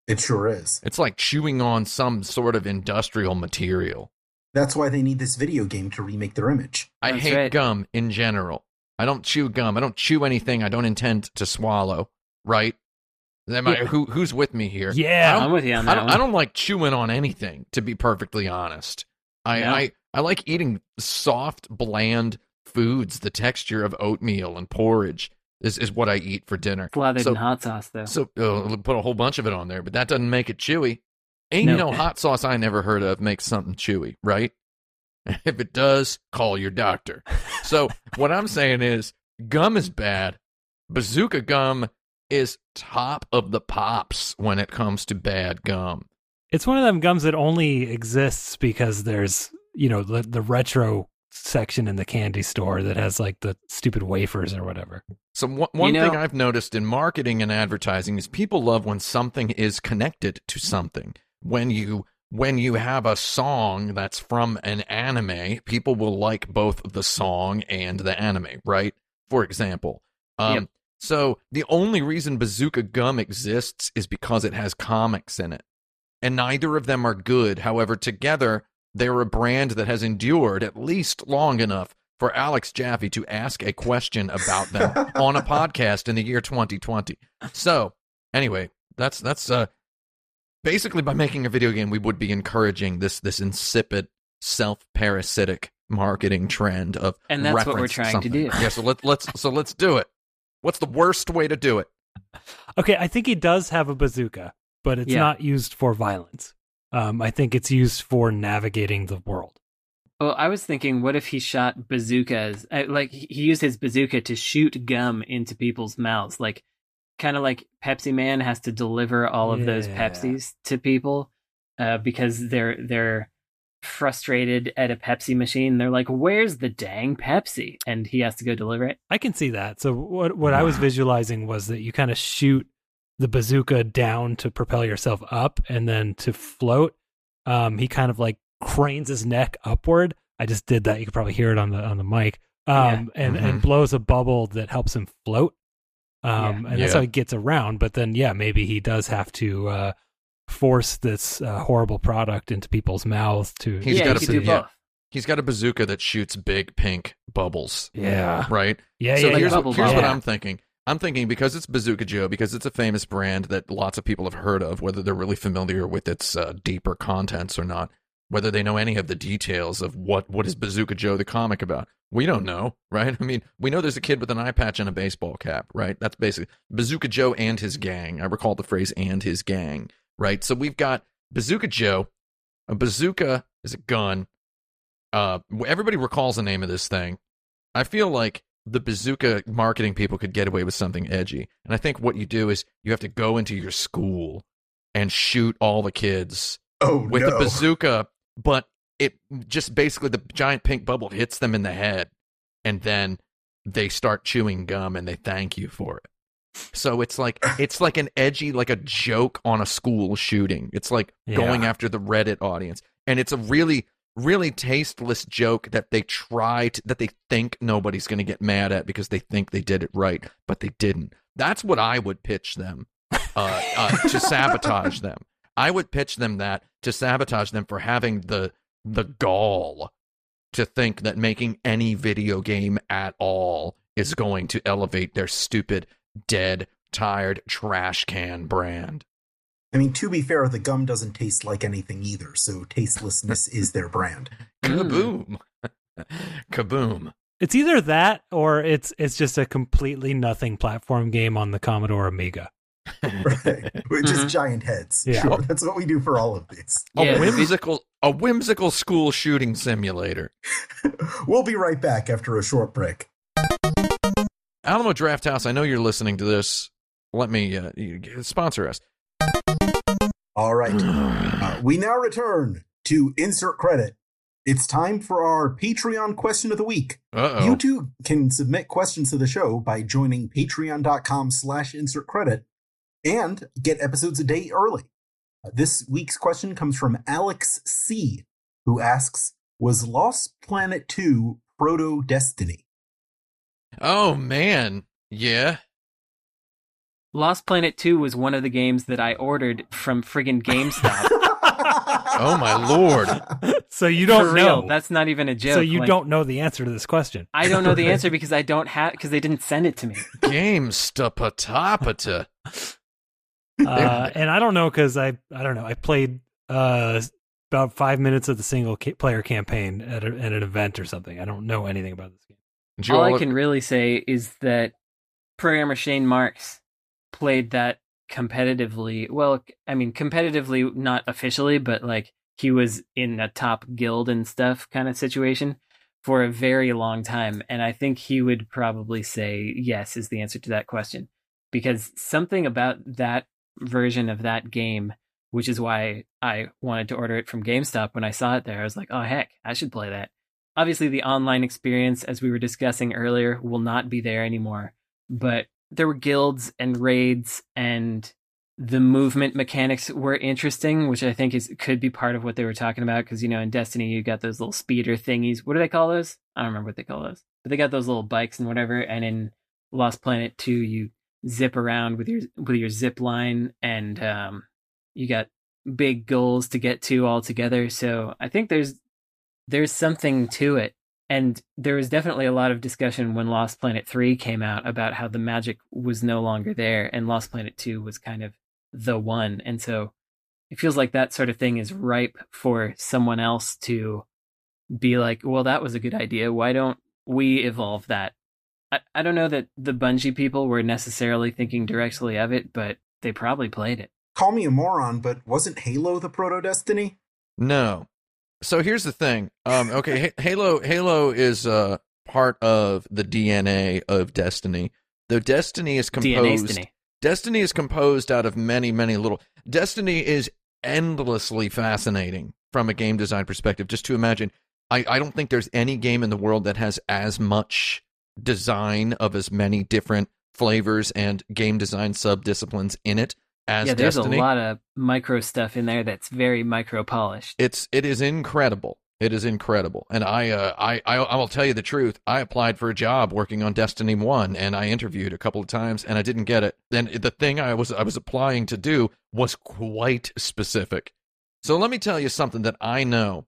It sure is. It's like chewing on some sort of industrial material. That's why they need this video game to remake their image. I hate gum in general. I don't chew gum. I don't chew anything I don't intend to swallow, right? Who's with me here? Yeah, I'm with you on that one. I don't like chewing on anything, to be perfectly honest. I like eating soft, bland foods. The texture of oatmeal and porridge is what I eat for dinner. Slathered in hot sauce, though. So put a whole bunch of it on there, but that doesn't make it chewy. Ain't no hot sauce I never heard of makes something chewy, right? If it does, call your doctor. So what I'm saying is gum is bad. Bazooka gum is top of the pops when it comes to bad gum. It's one of them gums that only exists because there's, you know, the retro section in the candy store that has like the stupid wafers or whatever. So one thing I've noticed in marketing and advertising is people love when something is connected to something. When you have a song that's from an anime, people will like both the song and the anime, right? For example. Yep. So the only reason Bazooka Gum exists is because it has comics in it. And neither of them are good. However, together, they're a brand that has endured at least long enough for Alex Jaffe to ask a question about them on a podcast in the year 2020. So anyway, that's basically, by making a video game, we would be encouraging this insipid, self-parasitic marketing trend of, and that's what we're trying to do. Yeah, so let's do it. What's the worst way to do it? Okay, I think he does have a bazooka, but it's not used for violence. I think it's used for navigating the world. Well, I was thinking, what if he shot bazookas? Like, he used his bazooka to shoot gum into people's mouths, like. Kind of like Pepsi Man has to deliver all of those Pepsis to people because they're frustrated at a Pepsi machine. They're like, "Where's the dang Pepsi?" And he has to go deliver it. I can see that. So what I was visualizing was that you kind of shoot the bazooka down to propel yourself up, and then to float. He kind of like cranes his neck upward. I just did that. You could probably hear it on the mic. And blows a bubble that helps him float. And that's how he gets around. But then, maybe he does have to force this horrible product into people's mouths. He's got a bazooka that shoots big pink bubbles. Yeah. Right? Yeah, so here's what I'm thinking. I'm thinking, because it's Bazooka Joe, because it's a famous brand that lots of people have heard of, whether they're really familiar with its deeper contents or not, whether they know any of the details of what is Bazooka Joe the comic about. We don't know, right? I mean, we know there's a kid with an eye patch and a baseball cap, right? That's basically Bazooka Joe and his gang. I recall the phrase "and his gang," right? So we've got Bazooka Joe. A bazooka is a gun. Everybody recalls the name of this thing. I feel like the bazooka marketing people could get away with something edgy. And I think what you do is you have to go into your school and shoot all the kids with a bazooka, but it just basically, the giant pink bubble hits them in the head, and then they start chewing gum and they thank you for it. So it's like an edgy, like a joke on a school shooting. It's like going after the Reddit audience. And it's a really, really tasteless joke that they that they think nobody's going to get mad at because they think they did it right, but they didn't. That's what I would pitch them to sabotage them. I would pitch them that, to sabotage them for having the gall to think that making any video game at all is going to elevate their stupid, dead, tired trash can brand. I mean, to be fair, the gum doesn't taste like anything either, so tastelessness is their brand. Kaboom. Kaboom. It's either that or it's just a completely nothing platform game on the Commodore Amiga. Right. We're just giant heads. Yeah. Sure. That's what we do for all of these. A whimsical school shooting simulator. We'll be right back after a short break. Alamo Drafthouse, I know you're listening to this. Let me sponsor us. All right. We now return to Insert Credit. It's time for our Patreon question of the week. Uh-oh. You too can submit questions to the show by joining patreon.com/insertcredit. And get episodes a day early. This week's question comes from Alex C., who asks, was Lost Planet 2 proto-Destiny? Oh, man. Yeah. Lost Planet 2 was one of the games that I ordered from friggin' GameStop. Oh, my Lord. So you don't know. That's not even a joke. So you don't know the answer to this question. I don't know the answer because because they didn't send it to me. GameStoppetop. And I don't know because I don't know. I played about 5 minutes of the single player campaign at an event or something. I don't know anything about this game. Joel, all I can really say is that programmer Shane Marks played that competitively. Well, I mean, competitively, not officially, but like he was in a top guild and stuff kind of situation for a very long time. And I think he would probably say yes is the answer to that question, because something about that version of that game, which is why I wanted to order it from GameStop when I saw it there. I was like, oh, heck, I should play that. Obviously, the online experience, as we were discussing earlier, will not be there anymore. But there were guilds and raids, and the movement mechanics were interesting, which I think could be part of what they were talking about. Because, you know, in Destiny, you got those little speeder thingies. What do they call those? I don't remember what they call those. But they got those little bikes and whatever. And in Lost Planet 2, you zip around with your zip line, and you got big goals to get to all together. So I think there's something to it. And there was definitely a lot of discussion when Lost Planet 3 came out about how the magic was no longer there, and Lost Planet 2 was kind of the one. And so it feels like that sort of thing is ripe for someone else to be like, well, that was a good idea. Why don't we evolve that? I don't know that the Bungie people were necessarily thinking directly of it, but they probably played it. Call me a moron, but wasn't Halo the proto-Destiny? No. So here's the thing. Okay, Halo is part of the DNA of Destiny. Though Destiny is composed out of many, many little. Destiny is endlessly fascinating from a game design perspective. Just to imagine, I don't think there's any game in the world that has as much design of as many different flavors and game design sub-disciplines in it. There's Destiny. A lot of micro stuff in there that's very micro polished. It is incredible. It is incredible. And I will tell you the truth. I applied for a job working on Destiny 1, and I interviewed a couple of times, and I didn't get it. And the thing I was applying to do was quite specific. So let me tell you something that I know.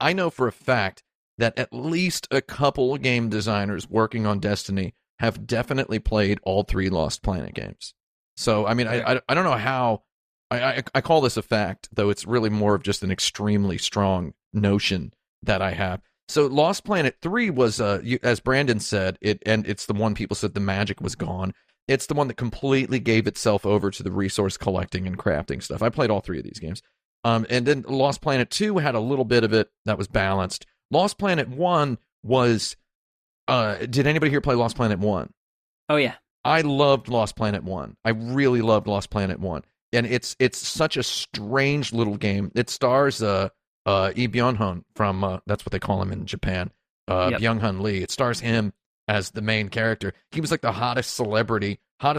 I know for a fact that at least a couple of game designers working on Destiny have definitely played all three Lost Planet games. So, I mean, I don't know how, I call this a fact, though it's really more of just an extremely strong notion that I have. So Lost Planet 3 was, as Brandon said, it's the one people said the magic was gone. It's the one that completely gave itself over to the resource collecting and crafting stuff. I played all three of these games. And then Lost Planet 2 had a little bit of it that was balanced. Lost Planet 1 was, did anybody here play Lost Planet 1? Oh, yeah. I loved Lost Planet 1. I really loved Lost Planet 1. And it's such a strange little game. It stars Lee Byung-hun from, that's what they call him in Japan, Byung-hun Lee. It stars him as the main character. He was like the hottest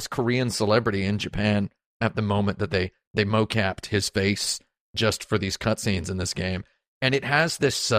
Korean celebrity in Japan at the moment that they mocapped his face just for these cutscenes in this game. And it has this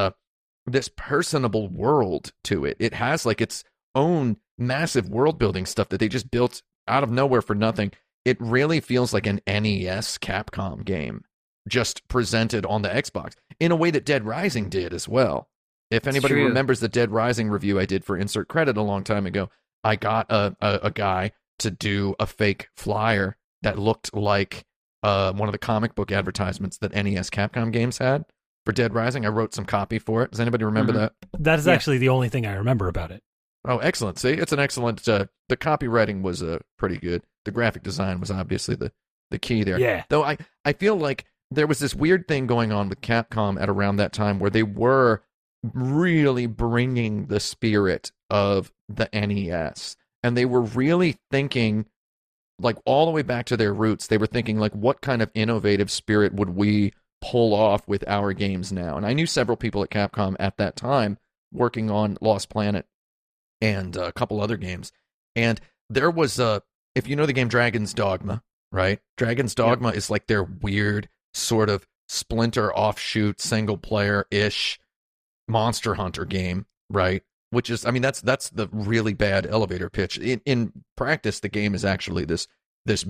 this personable world to it. It has like its own massive world building stuff that they just built out of nowhere for nothing. It really feels like an NES Capcom game just presented on the Xbox in a way that Dead Rising did as well. If anybody remembers the Dead Rising review I did for Insert Credit a long time ago, I got a guy to do a fake flyer that looked like one of the comic book advertisements that NES Capcom games had for Dead Rising. I wrote some copy for it. Does anybody remember that? That is actually the only thing I remember about it. Oh, excellent. See, it's an excellent, the copywriting was pretty good. The graphic design was obviously the key there. Yeah. Though I feel like there was this weird thing going on with Capcom at around that time where they were really bringing the spirit of the NES. And they were really thinking, like, all the way back to their roots, they were thinking, like, what kind of innovative spirit would we pull off with our games now? And I knew several people at Capcom at that time working on Lost Planet and a couple other games. And there was if you know the game Dragon's Dogma, right? Dragon's Dogma is like their weird sort of splinter offshoot single player-ish Monster Hunter game, right? Which is, I mean, that's the really bad elevator pitch. In practice, the game is actually this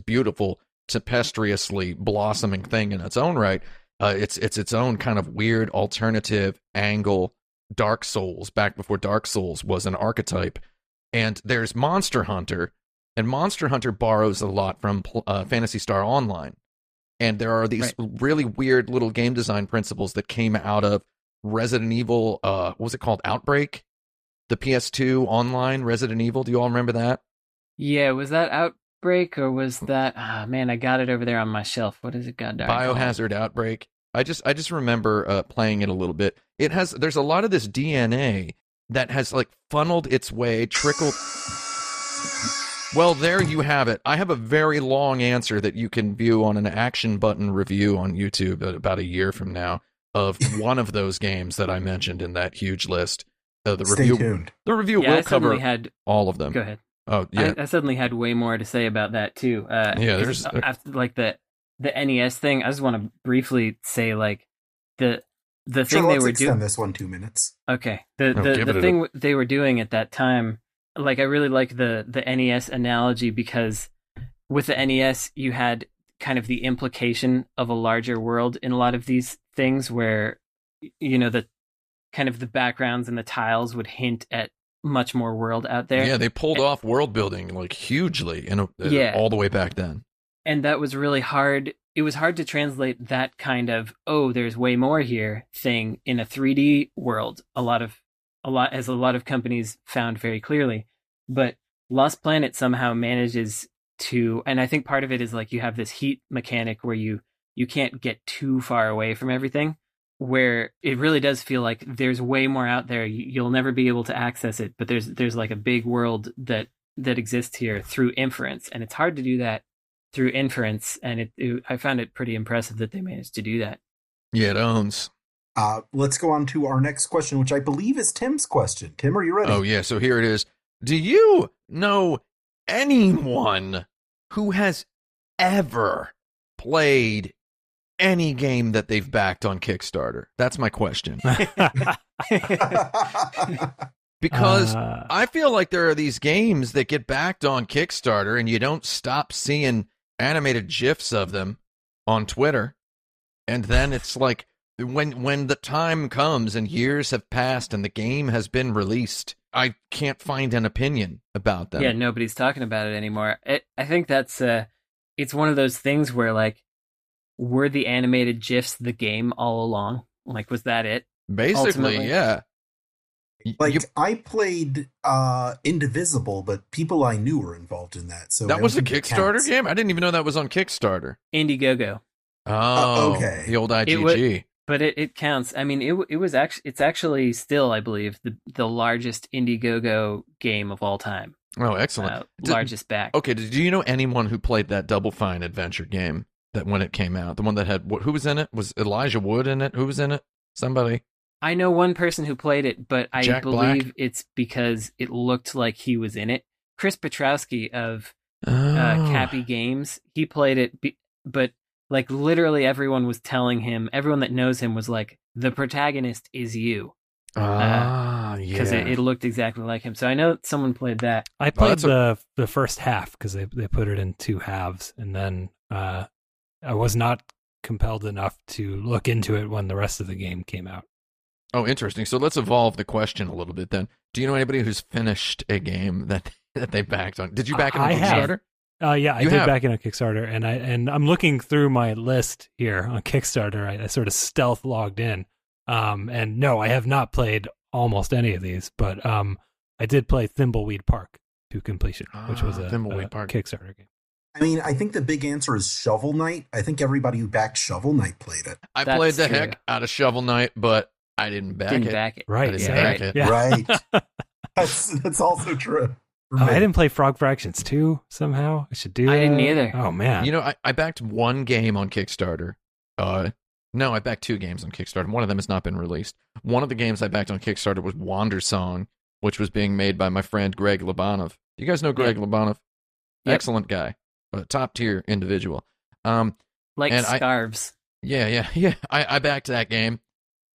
beautiful, tempestuously blossoming thing in its own right. It's its own kind of weird alternative angle. Dark Souls, back before Dark Souls was an archetype. And there's Monster Hunter, and Monster Hunter borrows a lot from Phantasy Star Online. And there are these really weird little game design principles that came out of Resident Evil, what was it called? Outbreak? The PS2 online Resident Evil. Do you all remember that? Yeah, was that Outbreak, or was that... Oh, man, I got it over there on my shelf. What is it? Goddamn. Biohazard Outbreak. I just remember playing it a little bit. There's a lot of this DNA that has like funneled its way, trickled. Well, there you have it. I have a very long answer that you can view on an action button review on YouTube about a year from now of one of those games that I mentioned in that huge list. the review. Stay tuned. The review will cover all of them. Go ahead. Oh yeah, I suddenly had way more to say about that too. There's after, like the NES thing. I just want to briefly say like the thing they were doing. This 1-2 minutes. Okay. The thing they were doing at that time. Like I really like the NES analogy because with the NES you had kind of the implication of a larger world in a lot of these things where you know the kind of the backgrounds and the tiles would hint at much more world out there. Yeah, they pulled off world building like hugely in all the way back then. And that was really hard. It was hard to translate that kind of there's way more here thing in a 3D world. A lot of companies found very clearly, but Lost Planet somehow manages to, and I think part of it is like you have this heat mechanic where you can't get too far away from everything, where it really does feel like there's way more out there. You'll never be able to access it, but there's like a big world that exists here through inference, and it's hard to do that through inference. And I found it pretty impressive that they managed to do that. Yeah, it owns. Let's go on to our next question, which I believe is Tim's question. Tim, are you ready? Oh, yeah. So here it is. Do you know anyone who has ever played any game that they've backed on Kickstarter? That's my question. Because I feel like there are these games that get backed on Kickstarter and you don't stop seeing animated GIFs of them on Twitter. And then it's like, when the time comes and years have passed and the game has been released, I can't find an opinion about them. Yeah, nobody's talking about it anymore. I think that's it's one of those things where like, were the animated GIFs the game all along? Like, was that it? Basically, ultimately? Yeah. Like I played Indivisible, but people I knew were involved in that. So that was a Kickstarter game. I didn't even know that was on Kickstarter. Indiegogo. Oh, okay. The old IGG. But it counts. I mean, it was actually, it's actually still, I believe, the largest Indiegogo game of all time. Oh, excellent! Largest back. Okay, do you know anyone who played that Double Fine adventure game that when it came out, the one that had who was in it? Was Elijah Wood in it? Who was in it? Somebody. I know one person who played it, but I Jack believe Black. It's because it looked like he was in it. Chris Petrowski of Cappy Games, he played it, but. Like, literally everyone was telling him, everyone that knows him was like, the protagonist is you. Yeah. Because it looked exactly like him. So I know someone played that. I played the first half because they put it in two halves. And then I was not compelled enough to look into it when the rest of the game came out. Oh, interesting. So let's evolve the question a little bit then. Do you know anybody who's finished a game that they backed on? Did you back on Kickstarter? Yeah, I did back in a Kickstarter, and I'm looking through my list here on Kickstarter. I sort of stealth logged in, and no, I have not played almost any of these, but I did play Thimbleweed Park to completion, which was a Kickstarter game. I mean, I think the big answer is Shovel Knight. I think everybody who backed Shovel Knight played it. That's played the heck out of Shovel Knight, but I didn't back it. Right, I didn't back it. Yeah. Right. That's also true. I didn't play Frog Fractions 2 somehow. I should do that. I didn't either. Oh, man. You know, I backed one game on Kickstarter. No, I backed two games on Kickstarter. One of them has not been released. One of the games I backed on Kickstarter was Wandersong, which was being made by my friend Greg Labanov. You guys know Greg Labanov? Yep. Excellent guy. A top-tier individual. Like Scarves. Yeah. I backed that game,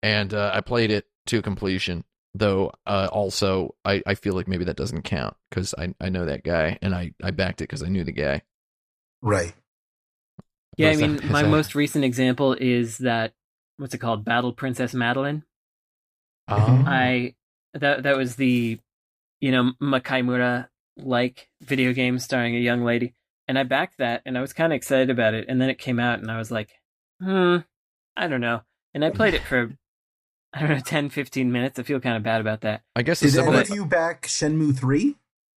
and I played it to completion. Though, also, I feel like maybe that doesn't count because I know that guy and I backed it because I knew the guy. Right. Yeah, I mean, my most recent example is that, what's it called? Battle Princess Madeline. That was the, you know, Makaimura-like video game starring a young lady. And I backed that and I was kind of excited about it. And then it came out and I was like, I don't know. And I played it for... I don't know, 10, 15 minutes. I feel kind of bad about that. I guess. Did any of you back Shenmue 3?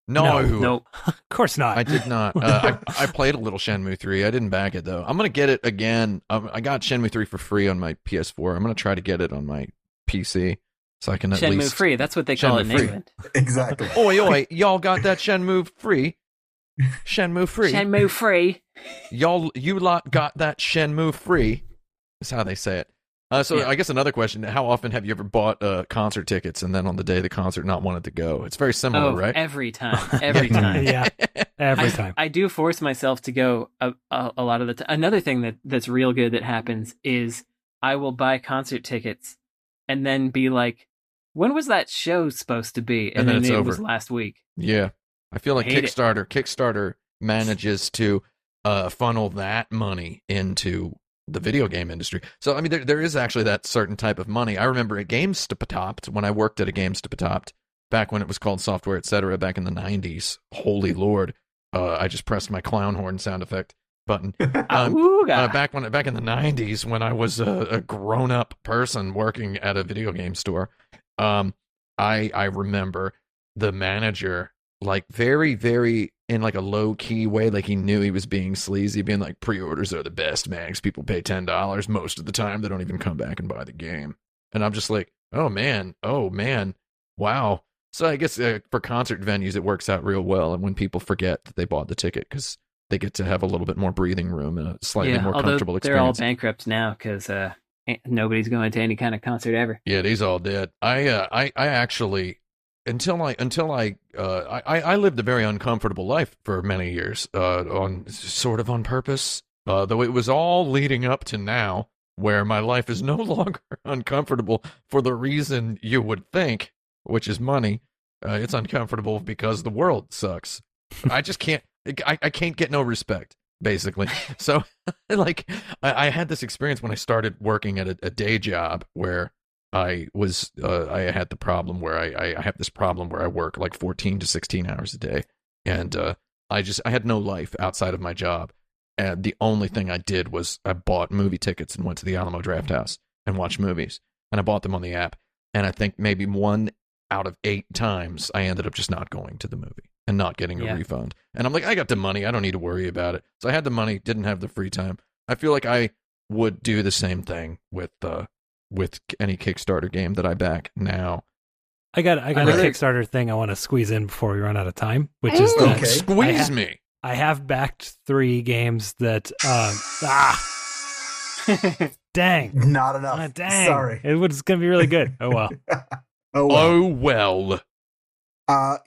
No. Of course not. I did not. I played a little Shenmue 3. I didn't back it, though. I'm going to get it again. I got Shenmue 3 for free on my PS4. I'm going to try to get it on my PC so I can at least... Shenmue free. That's what they call it in England. Exactly. Oi, y'all got that Shenmue free? Shenmue free. You lot got that Shenmue free. That's how they say it. I guess another question, how often have you ever bought concert tickets and then on the day of the concert not wanted to go? It's very similar, right? Every time. Yeah, every time. I do force myself to go a lot of the time. Another thing that's real good that happens is I will buy concert tickets and then be like, when was that show supposed to be? And then it was last week. Yeah. I feel like Kickstarter manages to funnel that money into the video game industry. So, I mean, there is actually that certain type of money. I remember at GameStoppetop, when I worked at a GameStoppetop, back when it was called Software Etc., back in the 90s, holy lord, I just pressed my clown horn sound effect button. Back in the 90s, when I was a grown-up person working at a video game store, I remember the manager, like, very, very... in like a low key way, like he knew he was being sleazy, being like, pre-orders are the best, man, because people pay $10 most of the time, they don't even come back and buy the game. And I'm just like, oh man, wow. So I guess for concert venues, it works out real well, and when people forget that they bought the ticket, because they get to have a little bit more breathing room and a slightly more comfortable experience. They're all bankrupt now because nobody's going to any kind of concert ever. Yeah, these all did. I actually. Until I lived a very uncomfortable life for many years, on purpose. Though it was all leading up to now, where my life is no longer uncomfortable for the reason you would think, which is money. It's uncomfortable because the world sucks. I just can't. I can't get no respect, basically. So, like, I had this experience when I started working at a day job where. I have this problem where I work like 14 to 16 hours a day, and I had no life outside of my job, and the only thing I did was I bought movie tickets and went to the Alamo Drafthouse and watched movies, and I bought them on the app, and I think maybe 1 out of 8 times I ended up just not going to the movie and not getting a refund, and I'm like, I got the money, I don't need to worry about it. So I had the money, didn't have the free time. I feel like I would do the same thing with any Kickstarter game that I back now. I got a Kickstarter thing I want to squeeze in before we run out of time, which is that I have backed 3 games that dang. Not enough. Dang. Sorry. It was going to be really good. Oh well.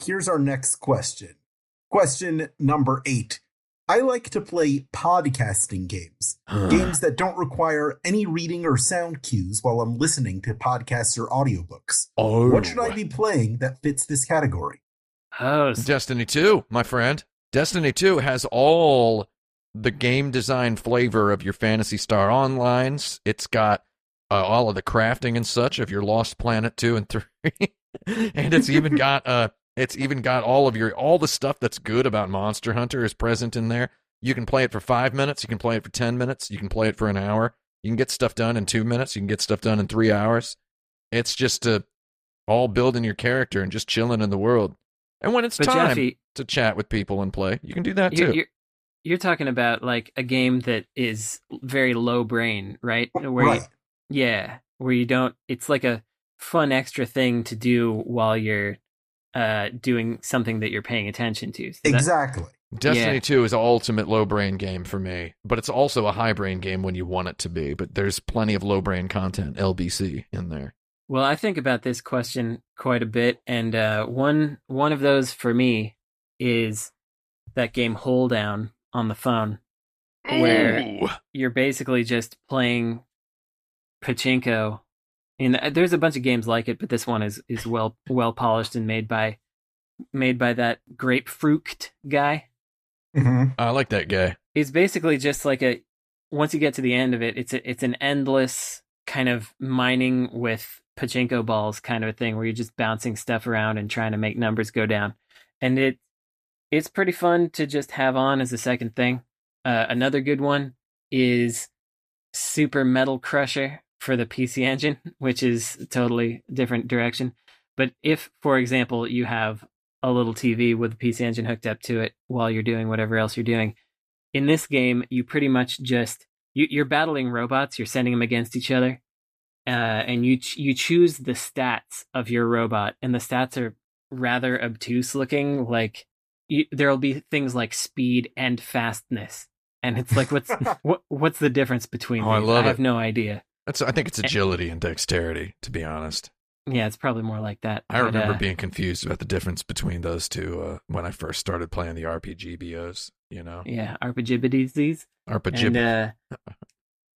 Here's our next question. Question number 8. I like to play podcasting games, games that don't require any reading or sound cues while I'm listening to podcasts or audiobooks. Oh. What should I be playing that fits this category? Oh, Destiny 2, my friend. Destiny 2 has all the game design flavor of your Phantasy Star Onlines. It's got all of the crafting and such of your Lost Planet 2 and 3. And it's even got... It's even got all the stuff that's good about Monster Hunter is present in there. You can play it for 5 minutes. You can play it for 10 minutes. You can play it for an hour. You can get stuff done in 2 minutes. You can get stuff done in 3 hours. It's just all building your character and just chilling in the world. And when it's time to chat with people and play, you can do that too. You're talking about like a game that is very low brain, right? Where you don't. It's like a fun extra thing to do while you're. Doing something that you're paying attention to. So exactly. Destiny 2 is an ultimate low-brain game for me, but it's also a high-brain game when you want it to be, but there's plenty of low-brain content, LBC, in there. Well, I think about this question quite a bit, and one of those for me is that game Hole Down on the phone, where you're basically just playing pachinko. And there's a bunch of games like it, but this one is well polished and made by that Grapefruit guy. Mm-hmm. I like that guy. It's basically just like once you get to the end of it, it's an endless kind of mining with pachinko balls kind of a thing where you're just bouncing stuff around and trying to make numbers go down. And it's pretty fun to just have on as a second thing. Another good one is Super Metal Crusher. For the PC Engine, which is a totally different direction. But if, for example, you have a little TV with the PC Engine hooked up to it while you're doing whatever else you're doing, in this game, you pretty much just... You're battling robots, you're sending them against each other, and you choose the stats of your robot, and the stats are rather obtuse looking, like... There'll be things like speed and fastness, and it's like, what's the difference between them? I have no idea. That's, I think it's agility and dexterity, to be honest. Yeah, it's probably more like that. I remember being confused about the difference between those two when I first started playing the RPGBOs, you know? Yeah, RPGBDs. RPGBDs.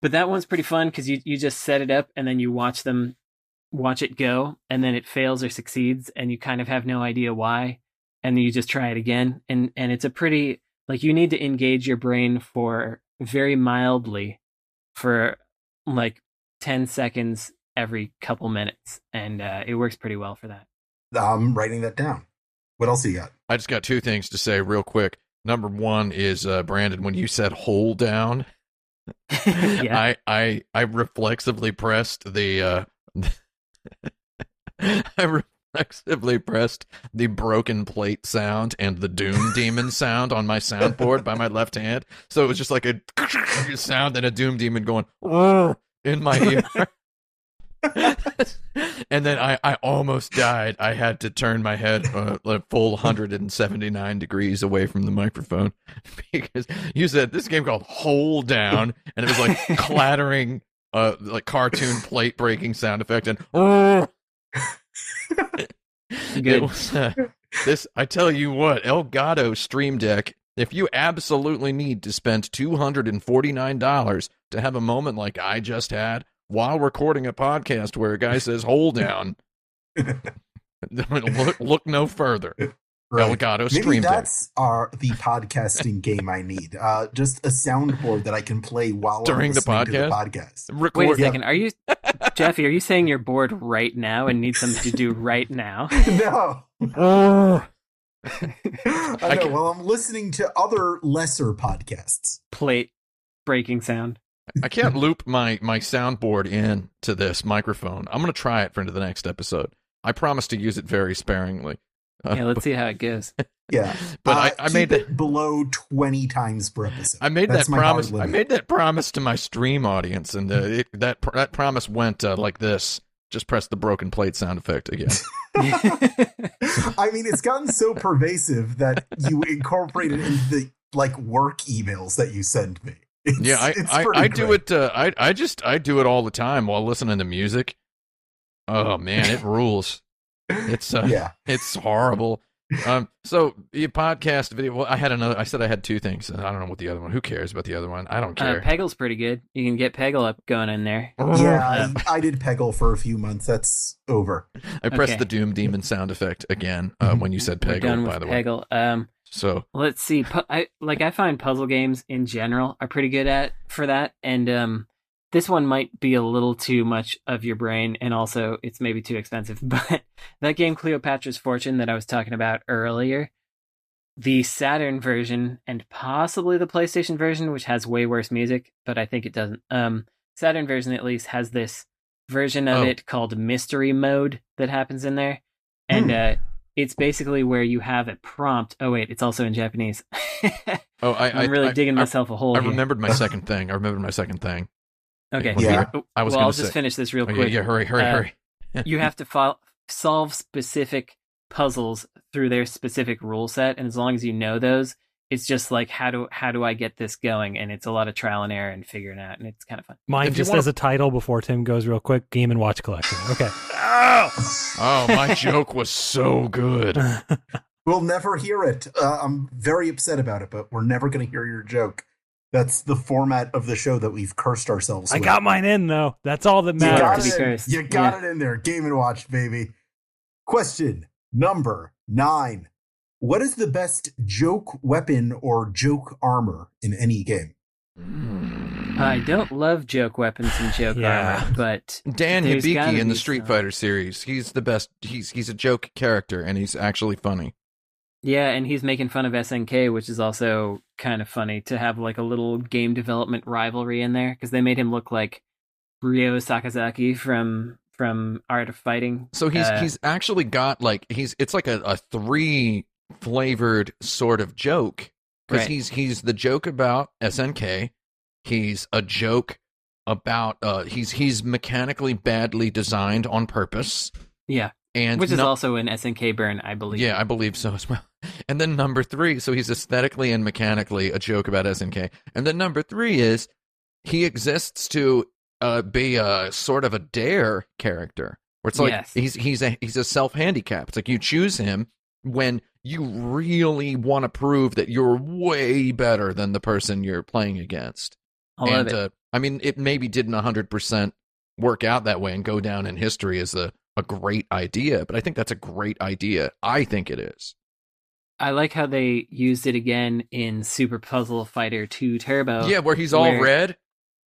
But that one's pretty fun because you just set it up and then you watch it go, and then it fails or succeeds and you kind of have no idea why, and then you just try it again. And it's a pretty, like, you need to engage your brain for very mildly for like 10 seconds every couple minutes, and it works pretty well for that. I'm writing that down. What else you got? I just got two things to say real quick. Number one is, Brandon, when you said hole down, yeah. I reflexively pressed the I reflexively pressed the broken plate sound and the Doom Demon sound on my soundboard by my left hand. So it was just like a sound and a Doom Demon going in my ear. And then I almost died. I had to turn my head a full 179 degrees away from the microphone because you said this game called Hole Down, and it was like clattering, like cartoon plate breaking sound effect, and it was, this. I tell you what, Elgato Stream Deck. If you absolutely need to spend $249 to have a moment like I just had while recording a podcast where a guy says "hole down," look no further. Right. Elgato Stream Deck. That's the podcasting game I need. Just a soundboard that I can play while during the podcast. Wait a second, are you, Jeffy? Are you saying you're bored right now and need something to do right now? No. I know. Well, I'm listening to other lesser podcasts. Plate breaking sound. I can't loop my soundboard in to this microphone. I'm going to try it for into the next episode. I promise to use it very sparingly. Yeah, let's see how it goes. Yeah. But I made it below 20 times per episode. I made that promise. I made that promise to my stream audience, and that promise went like this. Just press the broken plate sound effect again. I mean, it's gotten so pervasive that you incorporate it into the like work emails that you send me. I do it. I do it all the time while listening to music. Oh man, it rules. It's it's horrible. So your podcast video. Well, I had another. I said I had two things. I don't know what the other one. Who cares about the other one? I don't care. Peggle's pretty good. You can get Peggle up going in there. Yeah, I did Peggle for a few months. That's over. I pressed the Doom Demon sound effect again when you said Peggle. We're done with by the Peggle. Way, so let's see. I find puzzle games in general are pretty good at for that, and this one might be a little too much of your brain, and also it's maybe too expensive. But that game Cleopatra's Fortune that I was talking about earlier, the Saturn version and possibly the PlayStation version, which has way worse music, but I think it doesn't. Saturn version at least has this version of it called Mystery Mode that happens in there, and it's basically where you have a prompt. Oh, wait, it's also in Japanese. I'm really digging myself a hole here. I remembered my second thing. Okay. I'll just finish this real quick. Yeah, hurry. You have to solve specific puzzles through their specific rule set, and as long as you know those, it's just like, how do I get this going? And it's a lot of trial and error and figuring out, and it's kind of fun. Mine just as a title before Tim goes real quick, Game and Watch Collection. Okay. Oh, my joke was so good. We'll never hear it. I'm very upset about it, but we're never going to hear your joke. That's the format of the show that we've cursed ourselves with. I got mine in, though. That's all that matters. You got it in there. Game and Watch, baby. Question number 9. What is the best joke weapon or joke armor in any game? I don't love joke weapons and joke armor, but Dan Hibiki in the Street Fighter series, he's the best. He's a joke character, and he's actually funny. Yeah, and he's making fun of SNK, which is also kind of funny to have like a little game development rivalry in there, because they made him look like Ryo Sakazaki from Art of Fighting. So he's actually got like it's like a three flavored sort of joke, because he's the joke about SNK, he's a joke about he's mechanically badly designed on purpose, and which is also an SNK burn, I believe. I believe so as well. And then number 3, so he's aesthetically and mechanically a joke about SNK, and then number 3 is he exists to be a sort of a dare character where it's like he's a self-handicap. It's like you choose him when you really want to prove that you're way better than the person you're playing against. I love it. I mean, it maybe didn't 100% work out that way and go down in history as a great idea, but I think that's a great idea. I think it is. I like how they used it again in Super Puzzle Fighter 2 Turbo. Yeah, where he's all red.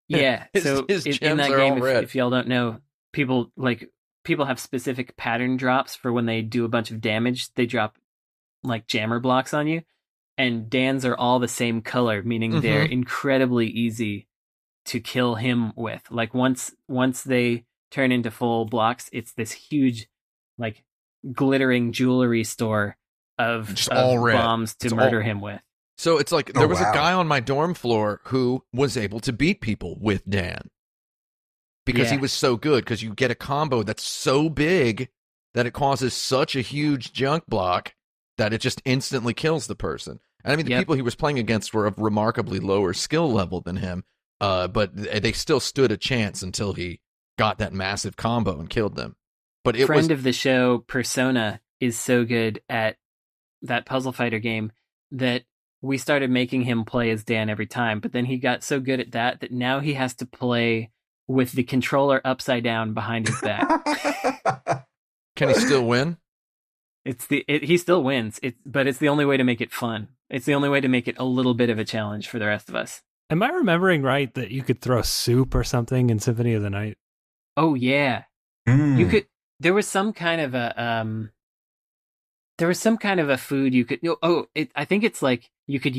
Yeah, so his gems in that game, if y'all don't know, people have specific pattern drops for when they do a bunch of damage. They drop like jammer blocks on you, and Dan's are all the same color, meaning they're incredibly easy to kill him with. Like once they turn into full blocks, it's this huge, like, glittering jewelry store of bombs to murder him with. So it's like there was a guy on my dorm floor who was able to beat people with Dan because he was so good, because you get a combo that's so big that it causes such a huge junk block that it just instantly kills the person. And I mean, the people he was playing against were of remarkably lower skill level than him, but they still stood a chance until he got that massive combo and killed them. But it Friend of the show, Persona, is so good at that puzzle fighter game that we started making him play as Dan every time, but then he got so good at that that now he has to play with the controller upside down behind his back. Can he still win? He still wins. But it's the only way to make it fun. It's the only way to make it a little bit of a challenge for the rest of us. Am I remembering right that you could throw soup or something in Symphony of the Night? Oh yeah, you could. There was some kind of a food you could. I think it's like you could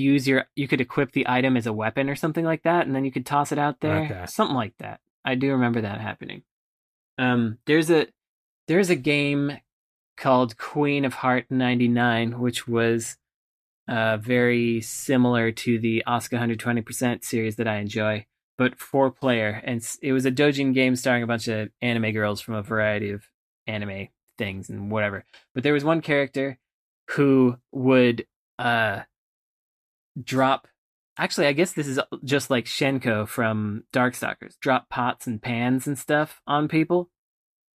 equip the item as a weapon or something like that, and then you could toss it out there, something like that. I do remember that happening. There's a game called Queen of Heart 99, which was very similar to the Asuka 120% series that I enjoy, but 4-player. And it was a doujin game starring a bunch of anime girls from a variety of anime things and whatever. But there was one character who would drop... Actually, I guess this is just like Shenko from Darkstalkers. Drop pots and pans and stuff on people.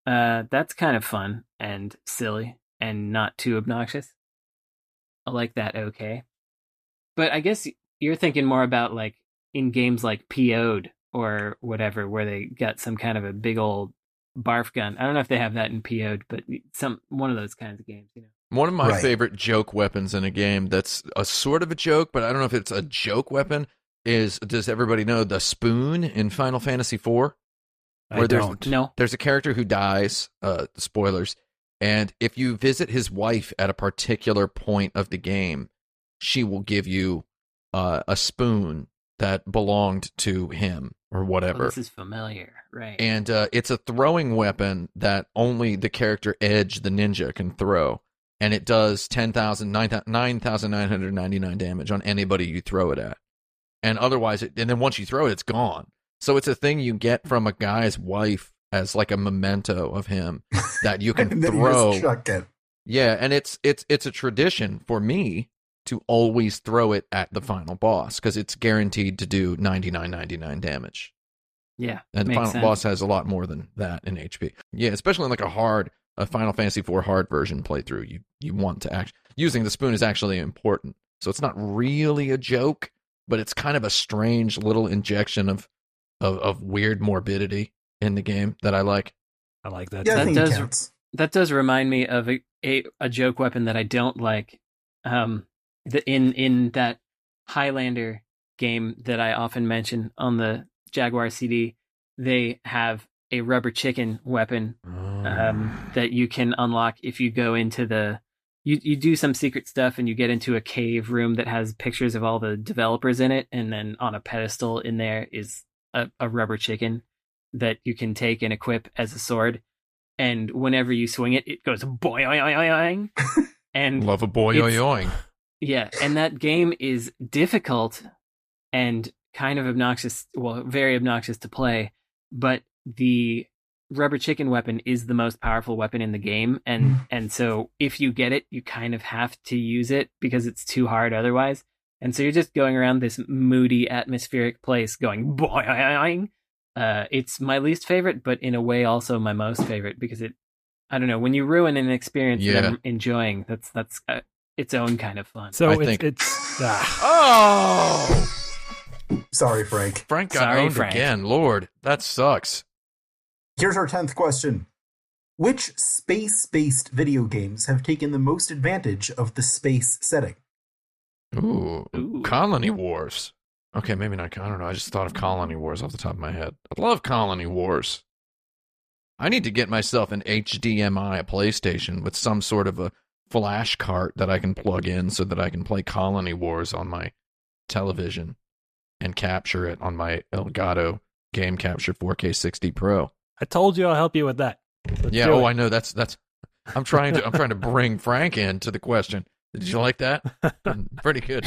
That's kind of fun and silly and not too obnoxious. I like that. Okay. But I guess you're thinking more about like in games like PO'd or whatever, where they got some kind of a big old barf gun. I don't know if they have that in PO'd, but one of those kinds of games, you know. One of my favorite joke weapons in a game that's a sort of a joke, but I don't know if it's a joke weapon, is, does everybody know the spoon in Final Fantasy IV? There's a character who dies, spoilers, and if you visit his wife at a particular point of the game, she will give you a spoon that belonged to him or whatever. Oh, this is familiar, right? And it's a throwing weapon that only the character Edge the Ninja can throw, and it does 9,999 damage on anybody you throw it at. And otherwise, and then once you throw it, it's gone. So it's a thing you get from a guy's wife as like a memento of him that you can throw. Yeah, and it's a tradition for me to always throw it at the final boss because it's guaranteed to do 99.99 damage. Yeah, and the final boss has a lot more than that in HP. Yeah, especially in like a Final Fantasy IV hard version playthrough, you want to act using the spoon is actually important. So it's not really a joke, but it's kind of a strange little injection of weird morbidity in the game that I like. I like that. Yeah, that does remind me of a joke weapon that I don't like. In that Highlander game that I often mention on the Jaguar CD, they have a rubber chicken weapon that you can unlock if you go into you do some secret stuff and you get into a cave room that has pictures of all the developers in it, and then on a pedestal in there is a rubber chicken that you can take and equip as a sword, and whenever you swing it, it goes boing, and love a boing. Yeah, and that game is difficult and kind of obnoxious. Well, very obnoxious to play, but the rubber chicken weapon is the most powerful weapon in the game, and so if you get it, you kind of have to use it because it's too hard otherwise. And so you're just going around this moody, atmospheric place going boing, It's my least favorite, but in a way also my most favorite, because it, I don't know, when you ruin an experience that I'm enjoying, that's its own kind of fun. So sorry, Frank. Frank got owned again. Lord, that sucks. Here's our 10th question. Which space-based video games have taken the most advantage of the space setting? Ooh. Colony Wars. Okay, maybe not. I don't know. I just thought of Colony Wars off the top of my head. I love Colony Wars. I need to get myself an HDMI, a PlayStation, with some sort of a flash cart that I can plug in so that I can play Colony Wars on my television and capture it on my Elgato Game Capture 4K 60 Pro. I told you I'll help you with that. Let's do it. I know. That's. I'm trying to bring Frank into the question. Did you like that? Pretty good.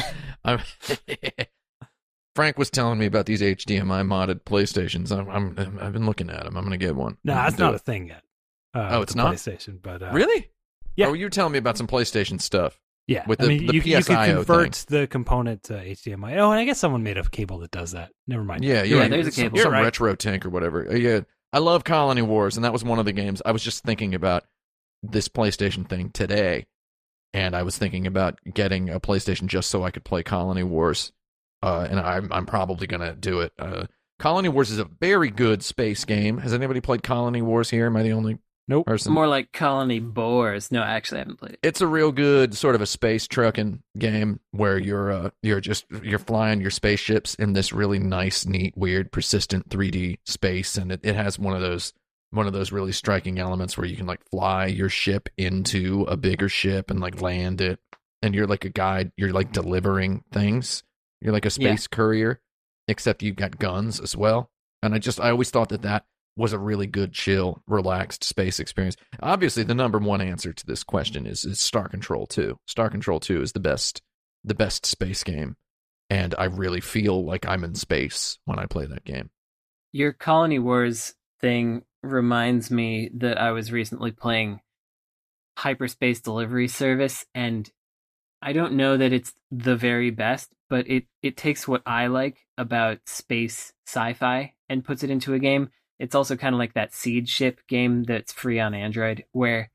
Frank was telling me about these HDMI modded PlayStations. I've been looking at them. I'm going to get one. No, that's not a thing yet. It's not PlayStation, but really? Yeah. Oh, you were telling me about some PlayStation stuff. Yeah. With the PSIO, you can convert the component to HDMI. Oh, and I guess someone made a cable that does that. Never mind. Yeah. There's a cable. Some retro tank or whatever. Yeah. I love Colony Wars, and that was one of the games. I was just thinking about this PlayStation thing today, and I was thinking about getting a PlayStation just so I could play Colony Wars. And I'm probably going to do it. Colony Wars is a very good space game. Has anybody played Colony Wars here? Am I the only person? More like Colony Boars. No, actually, I haven't played it. It's a real good sort of a space trucking game where you're flying your spaceships in this really nice, neat, weird, persistent 3D space, and it has one of those really striking elements where you can like fly your ship into a bigger ship and like land it, and you're like a guide. You're like delivering things. You're like a space courier, except you've got guns as well. And I always thought that was a really good, chill, relaxed space experience. Obviously, the number one answer to this question is Star Control 2. Star Control 2 is the best space game. And I really feel like I'm in space when I play that game. Your Colony Wars thing reminds me that I was recently playing Hyperspace Delivery Service, and I don't know that it's the very best, but it takes what I like about space sci-fi and puts it into a game. It's also kind of like that Seed Ship game that's free on Android, where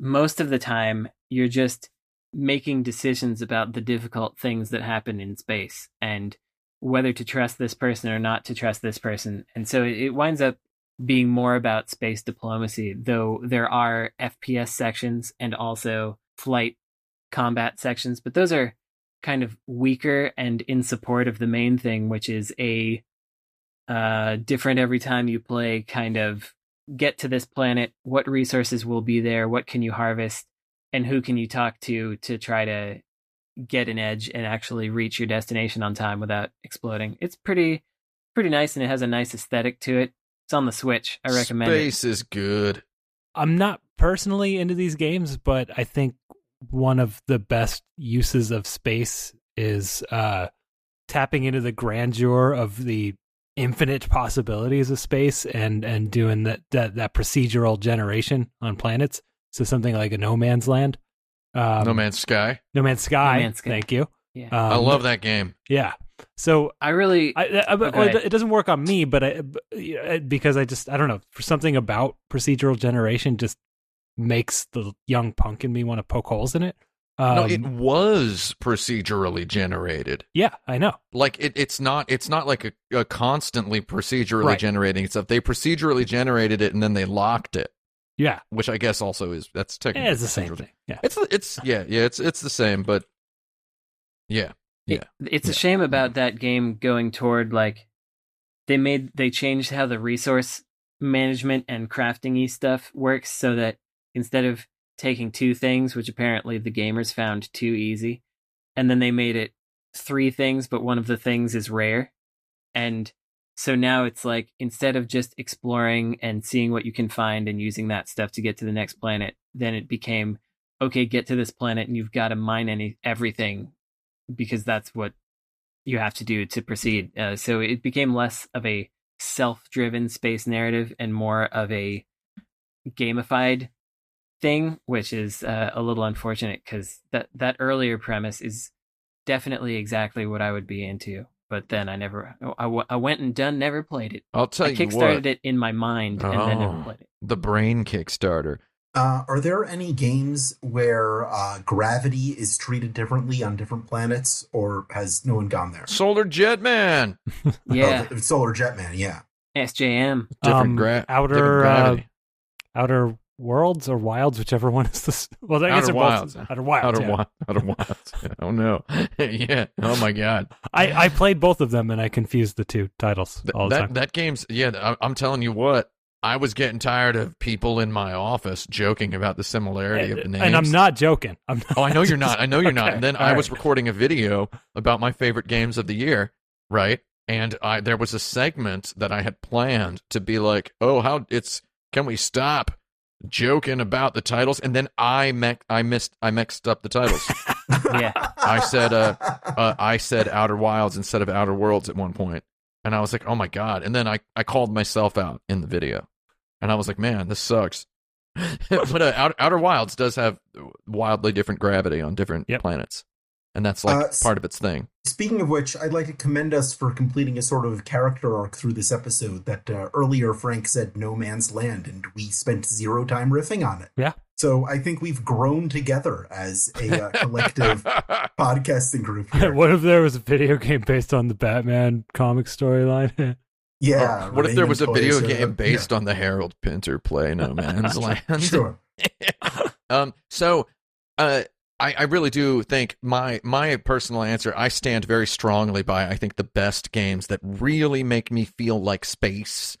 most of the time you're just making decisions about the difficult things that happen in space and whether to trust this person or not to trust this person. And so it winds up being more about space diplomacy, though there are FPS sections and also flight combat sections, but those are kind of weaker and in support of the main thing, which is a different every time you play kind of get to this planet, what resources will be there, what can you harvest, and who can you talk to try to get an edge and actually reach your destination on time without exploding. It's pretty nice, and it has a nice aesthetic to it. It's on the Switch. I recommend it. Space is good. I'm not personally into these games, but I think one of the best uses of space is tapping into the grandeur of the infinite possibilities of space and doing that procedural generation on planets. So something like a No Man's Land. No Man's Sky. Thank you. Yeah. I love that game. Yeah. So it doesn't work on me, but I don't know, for something about procedural generation just makes the young punk in me want to poke holes in it. No, it was procedurally generated. Yeah, I know. Like it's not like a constantly procedurally generating stuff. They procedurally generated it and then they locked it. Yeah, which I guess also is that's technically it's the same thing. Yeah, it's the same, but it's a shame about that game going toward like they changed how the resource management and crafting-y stuff works so that instead of taking two things, which apparently the gamers found too easy, and then they made it three things, but one of the things is rare. And so now it's like, instead of just exploring and seeing what you can find and using that stuff to get to the next planet, then it became, okay, get to this planet and you've got to mine everything because that's what you have to do to proceed. So it became less of a self-driven space narrative and more of a gamified thing, which is a little unfortunate because that earlier premise is definitely exactly what I would be into. But then I never, I went and done, never played it. I'll tell you what. I kickstarted it in my mind and then never played it. The brain Kickstarter. Are there any games where gravity is treated differently on different planets, or has no one gone there? Solar Jetman. Yeah. Oh, Solar Jetman, yeah. SJM. Outer Worlds or Wilds, whichever one is this. Well, I guess they're both Outer Wilds. Yeah. Oh no. Yeah. Oh my God. I played both of them and I confused the two titles all the time. That game's I'm telling you what. I was getting tired of people in my office joking about the similarity of the names. And I'm not joking. Oh, I know you're not. And then I was recording a video about my favorite games of the year, right? And there was a segment that I had planned to be like, can we stop joking about the titles? And then I mixed up the titles. Yeah. I said Outer Wilds instead of Outer Worlds at one point. And I was like, oh my God. And then I called myself out in the video. And I was like, man, this sucks. But Outer Wilds does have wildly different gravity on different planets. And that's like part of its thing. Speaking of which, I'd like to commend us for completing a sort of character arc through this episode that earlier Frank said No Man's Land, and we spent zero time riffing on it. Yeah. So I think we've grown together as a collective podcasting group here. What if there was a video game based on the Batman comic storyline? Yeah. What if there was a video game based on the Harold Pinter play No Man's Land? Sure. I really do think my personal answer, I stand very strongly by. I think the best games that really make me feel like space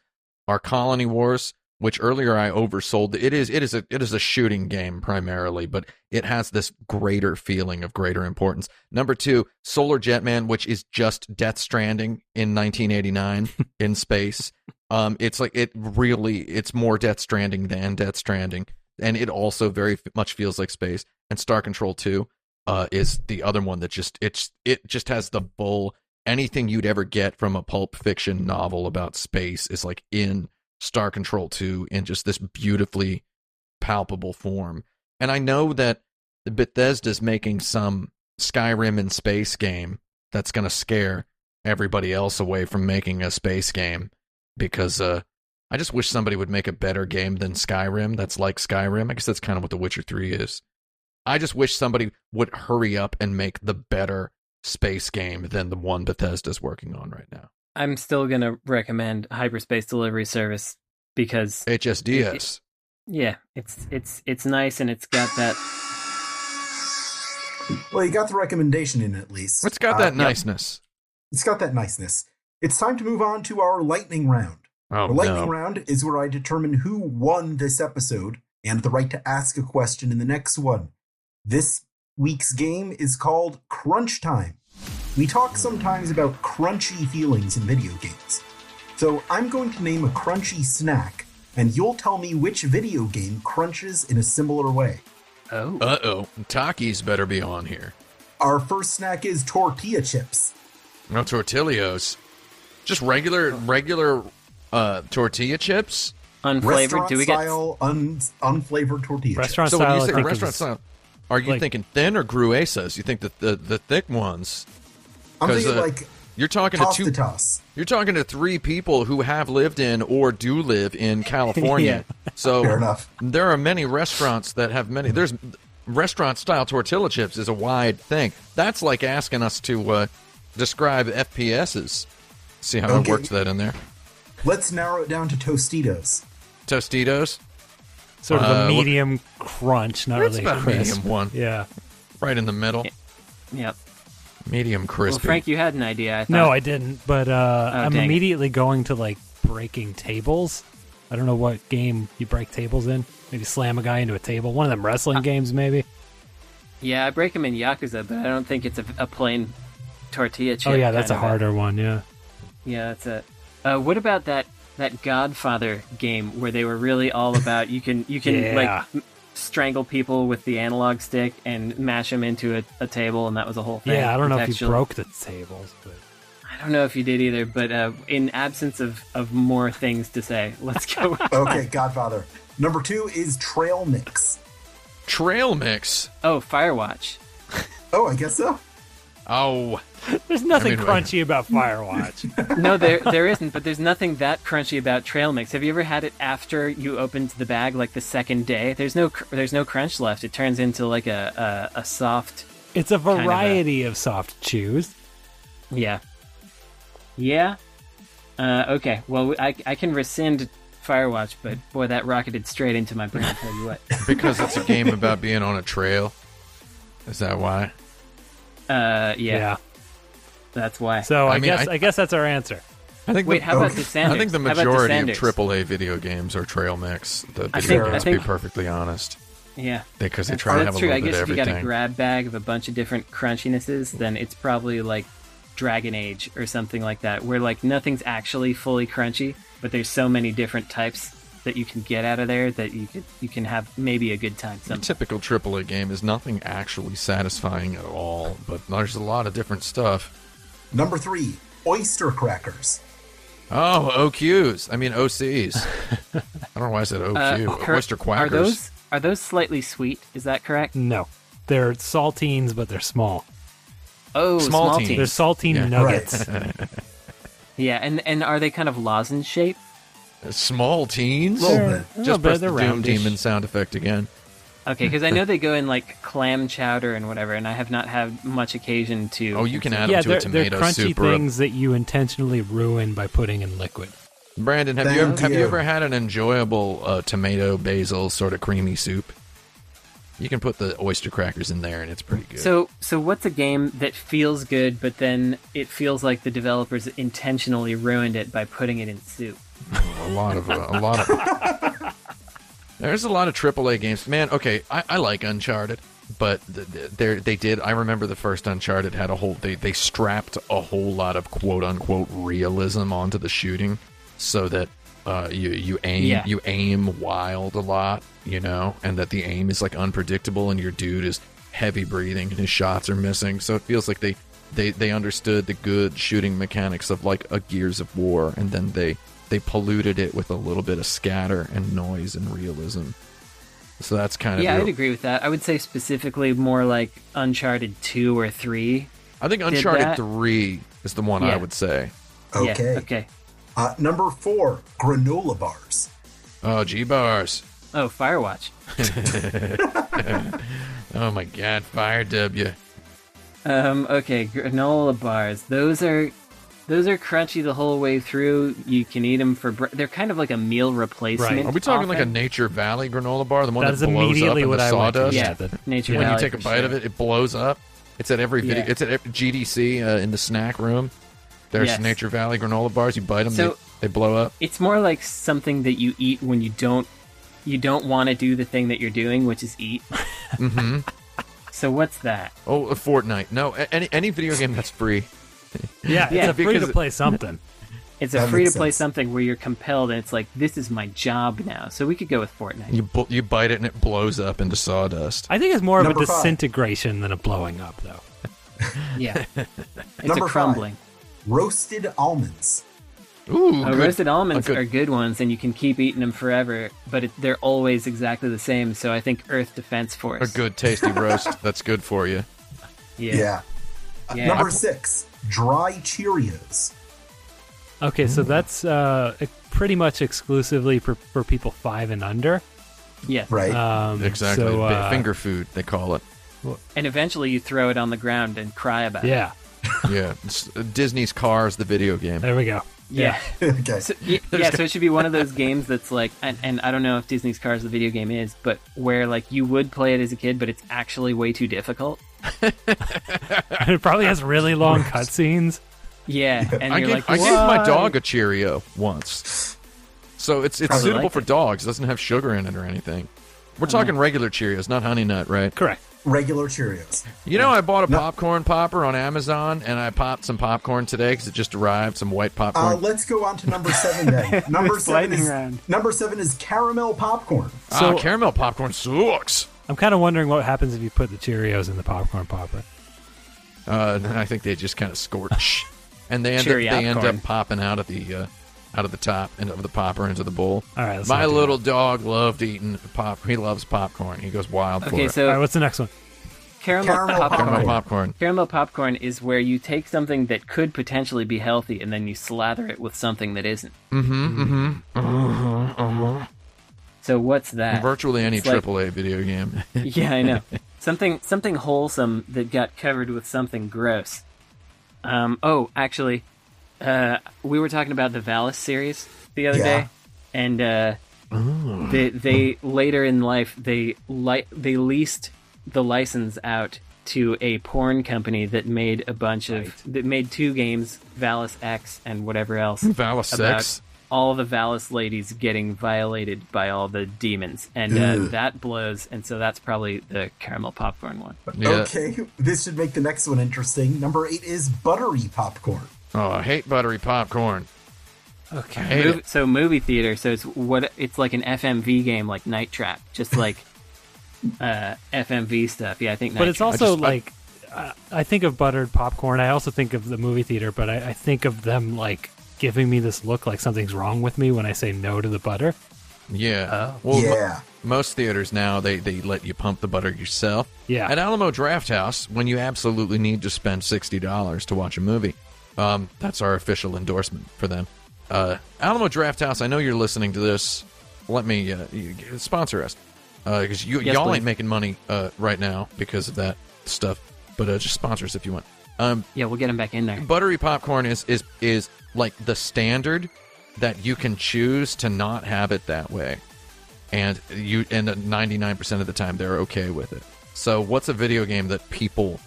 are Colony Wars, which earlier I oversold. It is a shooting game primarily, but it has this greater feeling of greater importance. Number two, Solar Jetman, which is just Death Stranding in 1989 in space. It's more Death Stranding than Death Stranding, and it also very much feels like space. And Star Control 2 is the other one that just has the full anything you'd ever get from a Pulp Fiction novel about space is like in Star Control 2 in just this beautifully palpable form. And I know that Bethesda's making some Skyrim in space game that's going to scare everybody else away from making a space game, because I just wish somebody would make a better game than Skyrim that's like Skyrim. I guess that's kind of what The Witcher 3 is. I just wish somebody would hurry up and make the better space game than the one Bethesda's working on right now. I'm still going to recommend Hyperspace Delivery Service, because HSDS. It's nice, and it's got that. Well, you got the recommendation in at least. It's got that niceness. Yeah. It's got that niceness. It's time to move on to our lightning round. Round is where I determine who won this episode and the right to ask a question in the next one. This week's game is called Crunch Time. We talk sometimes about crunchy feelings in video games. So I'm going to name a crunchy snack, and you'll tell me which video game crunches in a similar way. Oh. Uh-oh. Takis better be on here. Our first snack is tortilla chips. No, tortillos. Just regular tortilla chips? Unflavored? Do we get unflavored tortilla chips? So when you say restaurant style, are you thinking thin or gruesas? You think the thick ones? I'm thinking you're talking to two. You're talking to three people who have lived in or do live in California. Yeah. So fair enough. There are many restaurants that have many. There's restaurant style tortilla chips is a wide thing. That's like asking us to describe FPSs. See how I worked that in there. Let's narrow it down to Tostitos. Tostitos, sort of a medium crunch, not really about crisp. Medium one. Yeah, right in the middle. Yep. Yeah. Medium crispy. Well, Frank, you had an idea, I thought. No, I didn't, but I'm immediately going to, breaking tables. I don't know what game you break tables in. Maybe slam a guy into a table. One of them wrestling games, maybe. Yeah, I break them in Yakuza, but I don't think it's a plain tortilla chip. Oh, yeah, that's a harder one, yeah. Yeah, that's it. What about that Godfather game where they were really all about, you can strangle people with the analog stick and mash them into a table, and that was a whole thing. Yeah, I don't know if you broke the tables, but I don't know if you did either, but in absence of more things to say, let's go. Okay, Godfather. Number 2 is trail mix. Oh, Firewatch. Oh, I guess so. Oh. There's nothing crunchy about Firewatch. No, there isn't, but there's nothing that crunchy about trail mix. Have you ever had it after you opened the bag, like the second day? There's no crunch left. It turns into like a soft... It's a variety of soft chews. Yeah. Yeah. Okay. Well, I can rescind Firewatch, but boy, that rocketed straight into my brain. I'll tell you what. Because it's a game about being on a trail. Is that why? Yeah. That's why. So I guess that's our answer. I think. Wait, how about the Sanders? I think the majority of AAA video games are trail mix. The video games, to be perfectly honest. Yeah. Because they try to have a little bit of everything. I guess if you got a grab bag of a bunch of different crunchinesses, then it's probably like Dragon Age or something like that, where like nothing's actually fully crunchy, but there's so many different types that you can get out of there that you can have maybe a good time. Sometime. A typical AAA game is nothing actually satisfying at all, but there's a lot of different stuff. Number 3, oyster crackers. Oh, OQs. I mean OCs. I don't know why I said OQ. Oyster quackers. Are those slightly sweet? Is that correct? No, they're saltines, but they're small. Oh, saltines. They're saltine nuggets. Right. Yeah, and are they kind of lozenge shaped? Small teens? A little bit. Just press the Doom Demon sound effect again. Okay, because I know they go in like clam chowder and whatever, and I have not had much occasion to... Oh, you can add them to a tomato soup. They're crunchy things that you intentionally ruin by putting in liquid. Brandon, have you ever had an enjoyable tomato basil sort of creamy soup? You can put the oyster crackers in there, and it's pretty good. So what's a game that feels good, but then it feels like the developers intentionally ruined it by putting it in soup? A lot of. There's a lot of AAA games, man. Okay, I like Uncharted, but they did. I remember the first Uncharted had a whole. They strapped a whole lot of quote unquote realism onto the shooting, so that. You aim wild a lot, you know, and that the aim is like unpredictable, and your dude is heavy breathing and his shots are missing. So it feels like they understood the good shooting mechanics of like a Gears of War, and then they polluted it with a little bit of scatter and noise and realism. So that's kind of I'd agree with that. I would say specifically more like Uncharted 2 or 3. I think Uncharted 3 is the one I would say. Okay. Yeah, okay. Number 4, granola bars. Oh, G-bars. Oh, Firewatch. Oh, my God. Fire W. Okay, granola bars. Those are crunchy the whole way through. You can eat them for breakfast. They're kind of like a meal replacement. Right. Are we talking like a Nature Valley granola bar? The one that blows up in the sawdust? Yeah, Nature Valley. When you take a bite of it, it blows up. It's at every video. It's at every GDC in the snack room. There's Nature Valley granola bars. You bite them, so they blow up. It's more like something that you eat when you don't want to do the thing that you're doing, which is eat. Mm-hmm. So what's that? Oh, Fortnite. No, any video game that's free. It's a free-to-play something. It's a free-to-play something where you're compelled, and it's like, this is my job now. So we could go with Fortnite. You bite it, and it blows up into sawdust. I think it's more of a disintegration than a blowing up, though. Yeah. It's a crumbling. 5. Roasted almonds. Ooh, roasted almonds are good ones, and you can keep eating them forever, but they're always exactly the same, so I think Earth Defense Force. A good tasty roast, that's good for you. Yeah. Number 6, dry Cheerios. Okay, so that's pretty much exclusively for people 5 and under. Yeah. Right. Exactly. So, finger food, they call it. And eventually you throw it on the ground and cry about it. Yeah. Yeah, Disney's Cars, the video game. There we go. Yeah. Okay. So it should be one of those games that's like, and I don't know if Disney's Cars, the video game is, but where like you would play it as a kid, but it's actually way too difficult. It probably has really long cutscenes. Yeah, and I gave my dog a Cheerio once, so it's suitable for dogs. It doesn't have sugar in it or anything. We're talking regular Cheerios, not Honey Nut, right? Correct. Regular Cheerios. You know, I bought a popcorn popper on Amazon, and I popped some popcorn today because it just arrived, some white popcorn. Let's go on to number 7 then. Number 7 is caramel popcorn. So, caramel popcorn sucks. I'm kind of wondering what happens if you put the Cheerios in the popcorn popper. I think they just kind of scorch, and they end up popping out of the top end of the popper into the bowl. All right, my little dog loved eating popcorn. He loves popcorn. He goes wild for it. All right, what's the next one? Caramel popcorn. Caramel popcorn is where you take something that could potentially be healthy and then you slather it with something that isn't. So what's that? Virtually any AAA video game. Yeah, I know. Something wholesome that got covered with something gross. We were talking about the Valis series the other day, and they later in life they leased the license out to a porn company that made a bunch of that made two games, Valis X and whatever else. Valis X. All the Valis ladies getting violated by all the demons, and that blows. And so that's probably the caramel popcorn one. Yeah. Okay, this should make the next one interesting. Number 8 is buttery popcorn. Oh, I hate buttery popcorn. Okay, so movie theater. So it's like an FMV game, like Night Trap, just like FMV stuff. Yeah, I think. But it's also like I think of buttered popcorn. I also think of the movie theater, but I think of them like giving me this look like something's wrong with me when I say no to the butter. Yeah. Most theaters now, they let you pump the butter yourself. Yeah. At Alamo Drafthouse, when you absolutely need to spend $60 to watch a movie, that's our official endorsement for them. Alamo Drafthouse, I know you're listening to this. Let me sponsor us. Because y'all please. Ain't making money right now because of that stuff. But just sponsor us if you want. We'll get them back in there. Buttery popcorn is like the standard that you can choose to not have it that way, and 99% of the time they're okay with it. So what's a video game that people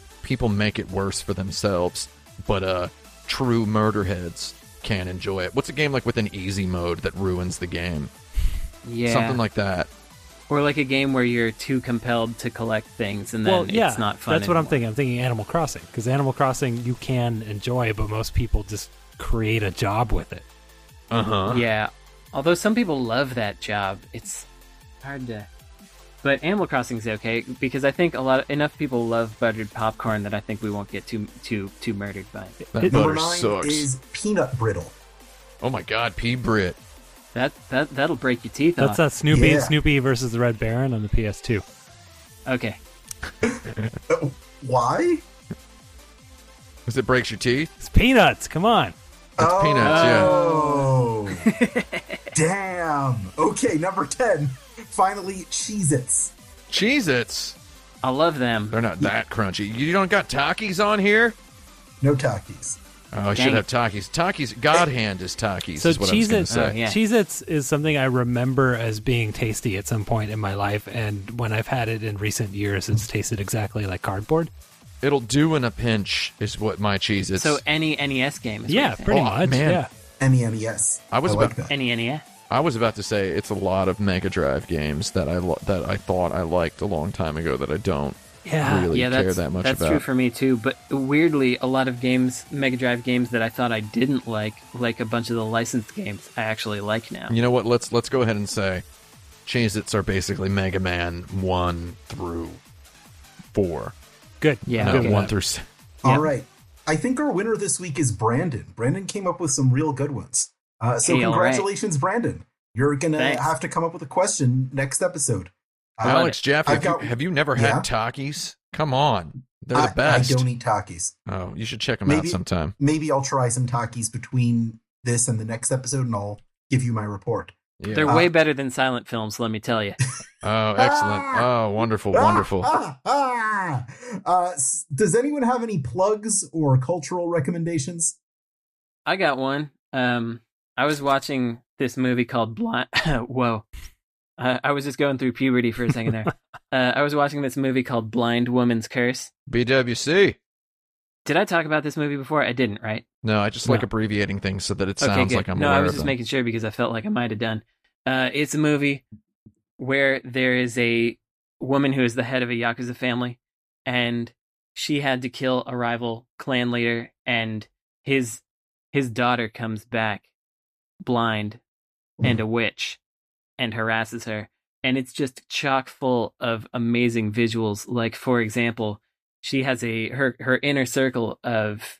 make it worse for themselves, but true murderheads can enjoy it? What's a game like with an easy mode that ruins the game? Yeah, something like that. Or like a game where you're too compelled to collect things and then it's not fun anymore. What I'm thinking. I'm thinking Animal Crossing. Because Animal Crossing you can enjoy, but most people just create a job with it. Uh-huh. Yeah. Although some people love that job. It's hard to... But Animal Crossing's okay, because I think enough people love buttered popcorn that I think we won't get too murdered by it. Number 9 is peanut brittle. Oh my god, pea brit. That'll break your teeth off. That's Snoopy versus the Red Baron on the PS2. Okay. Why? Because it breaks your teeth? It's peanuts, come on. It's peanuts, yeah. Damn. Okay, number 10. Finally, Cheez-Its. Cheez-Its? I love them. They're not that crunchy. You don't got Takis on here? No Takis. Oh, I should have Takis. Takis, God Hand is Takis, so is what I was going to say. Cheez-Its is something I remember as being tasty at some point in my life, and when I've had it in recent years, it's tasted exactly like cardboard. It'll do in a pinch is what my Cheez-Its... So any NES game is pretty much. Man. Yeah. NES. I was about to say it's a lot of Mega Drive games that I thought I liked a long time ago that I don't. Yeah, really care that much about. True for me too. But weirdly, a lot of games, Mega Drive games that I thought I didn't like a bunch of the licensed games, I actually like now. You know what? Let's go ahead and say, Cheez-Its are basically Mega Man 1 through 4. Good, yeah, no, okay. 1 through 6. All right, I think our winner this week is Brandon. Brandon came up with some real good ones. Congratulations, Brandon. You're gonna have to come up with a question next episode. Alex, Jeff, have you never had Takis? Come on. They're the best. I don't eat Takis. Oh, you should check them out sometime. Maybe I'll try some Takis between this and the next episode, and I'll give you my report. Yeah. They're way better than silent films, let me tell you. Oh, excellent. Oh, wonderful. Does anyone have any plugs or cultural recommendations? I got one. I was watching this movie called Blind... Whoa. I was just going through puberty for a second there. I was watching this movie called Blind Woman's Curse. BWC. Did I talk about this movie before? I didn't, right? No, I just like abbreviating things so that it sounds like I'm aware of it. No, I was just making sure because I felt like I might have done. It's a movie where there is a woman who is the head of a Yakuza family, and she had to kill a rival clan leader, and his daughter comes back blind and a witch. And harasses her, and it's just chock full of amazing visuals. Like, for example, she has her inner circle of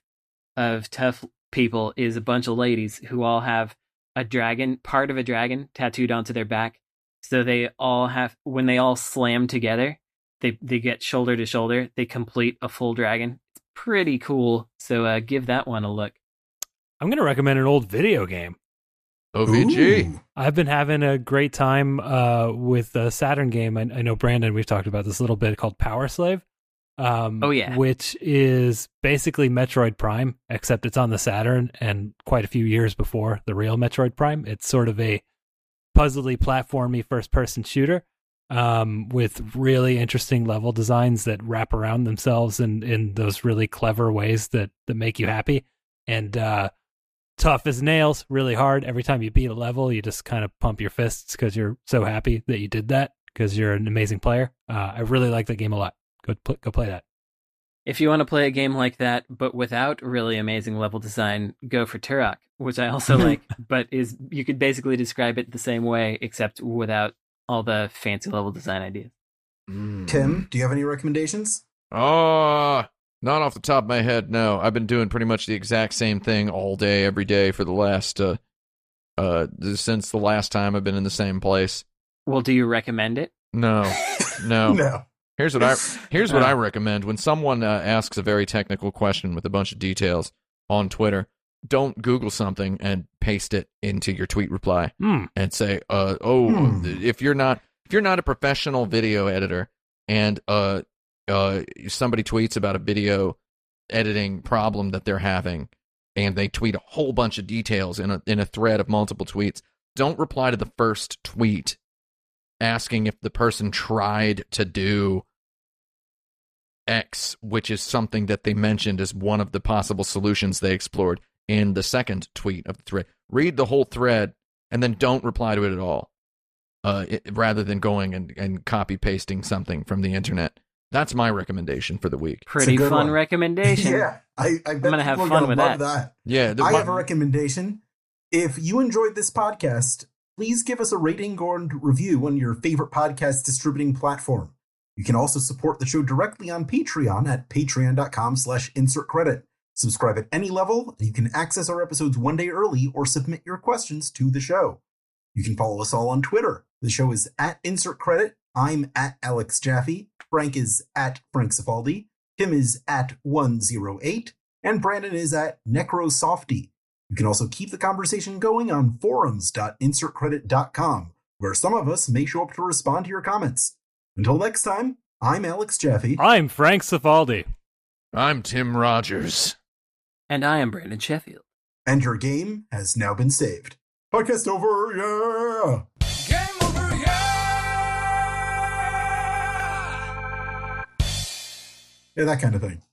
tough people is a bunch of ladies who all have a dragon, part of a dragon tattooed onto their back. So they all have, when they all slam together, They get shoulder to shoulder. They complete a full dragon. It's pretty cool. So give that one a look. I'm going to recommend an old video game. OVG. Ooh. I've been having a great time with a Saturn game. I know, Brandon, we've talked about this a little bit, called Power Slave. Oh, yeah. Which is basically Metroid Prime, except it's on the Saturn and quite a few years before the real Metroid Prime. It's sort of a puzzly, platformy first-person shooter with really interesting level designs that wrap around themselves in those really clever ways that make you happy. And tough as nails, really hard. Every time you beat a level, you just kind of pump your fists because you're so happy that you did that because you're an amazing player. I really like that game a lot. Go play that. If you want to play a game like that, but without really amazing level design, go for Turok, which I also like, but is you could basically describe it the same way, except without all the fancy level design ideas. Mm. Tim, do you have any recommendations? Not off the top of my head, no. I've been doing pretty much the exact same thing all day, every day for the last, since the last time I've been in the same place. Well, do you recommend it? No. No. Here's what I recommend. When someone asks a very technical question with a bunch of details on Twitter, don't Google something and paste it into your tweet reply and say, if you're not a professional video editor and somebody tweets about a video editing problem that they're having and they tweet a whole bunch of details in a thread of multiple tweets, don't reply to the first tweet asking if the person tried to do X, which is something that they mentioned as one of the possible solutions they explored in the second tweet of the thread. Read the whole thread and then don't reply to it at all, rather than going and copy-pasting something from the internet. That's my recommendation for the week. Pretty fun recommendation. Yeah, I'm going to have fun with that. Yeah, I have a recommendation. If you enjoyed this podcast, please give us a rating or review on your favorite podcast distributing platform. You can also support the show directly on Patreon at patreon.com/insertcredit. Subscribe at any level, and you can access our episodes one day early or submit your questions to the show. You can follow us all on Twitter. The show is @insertcredit. I'm @AlexJaffe. Frank is @FrankCifaldi. Tim is @108. And Brandon is @NecroSofty. You can also keep the conversation going on forums.insertcredit.com, where some of us may show up to respond to your comments. Until next time, I'm Alex Jaffe. I'm Frank Cifaldi. I'm Tim Rogers. And I am Brandon Sheffield. And your game has now been saved. Podcast over, yeah! Game over, yeah! Yeah, that kind of thing.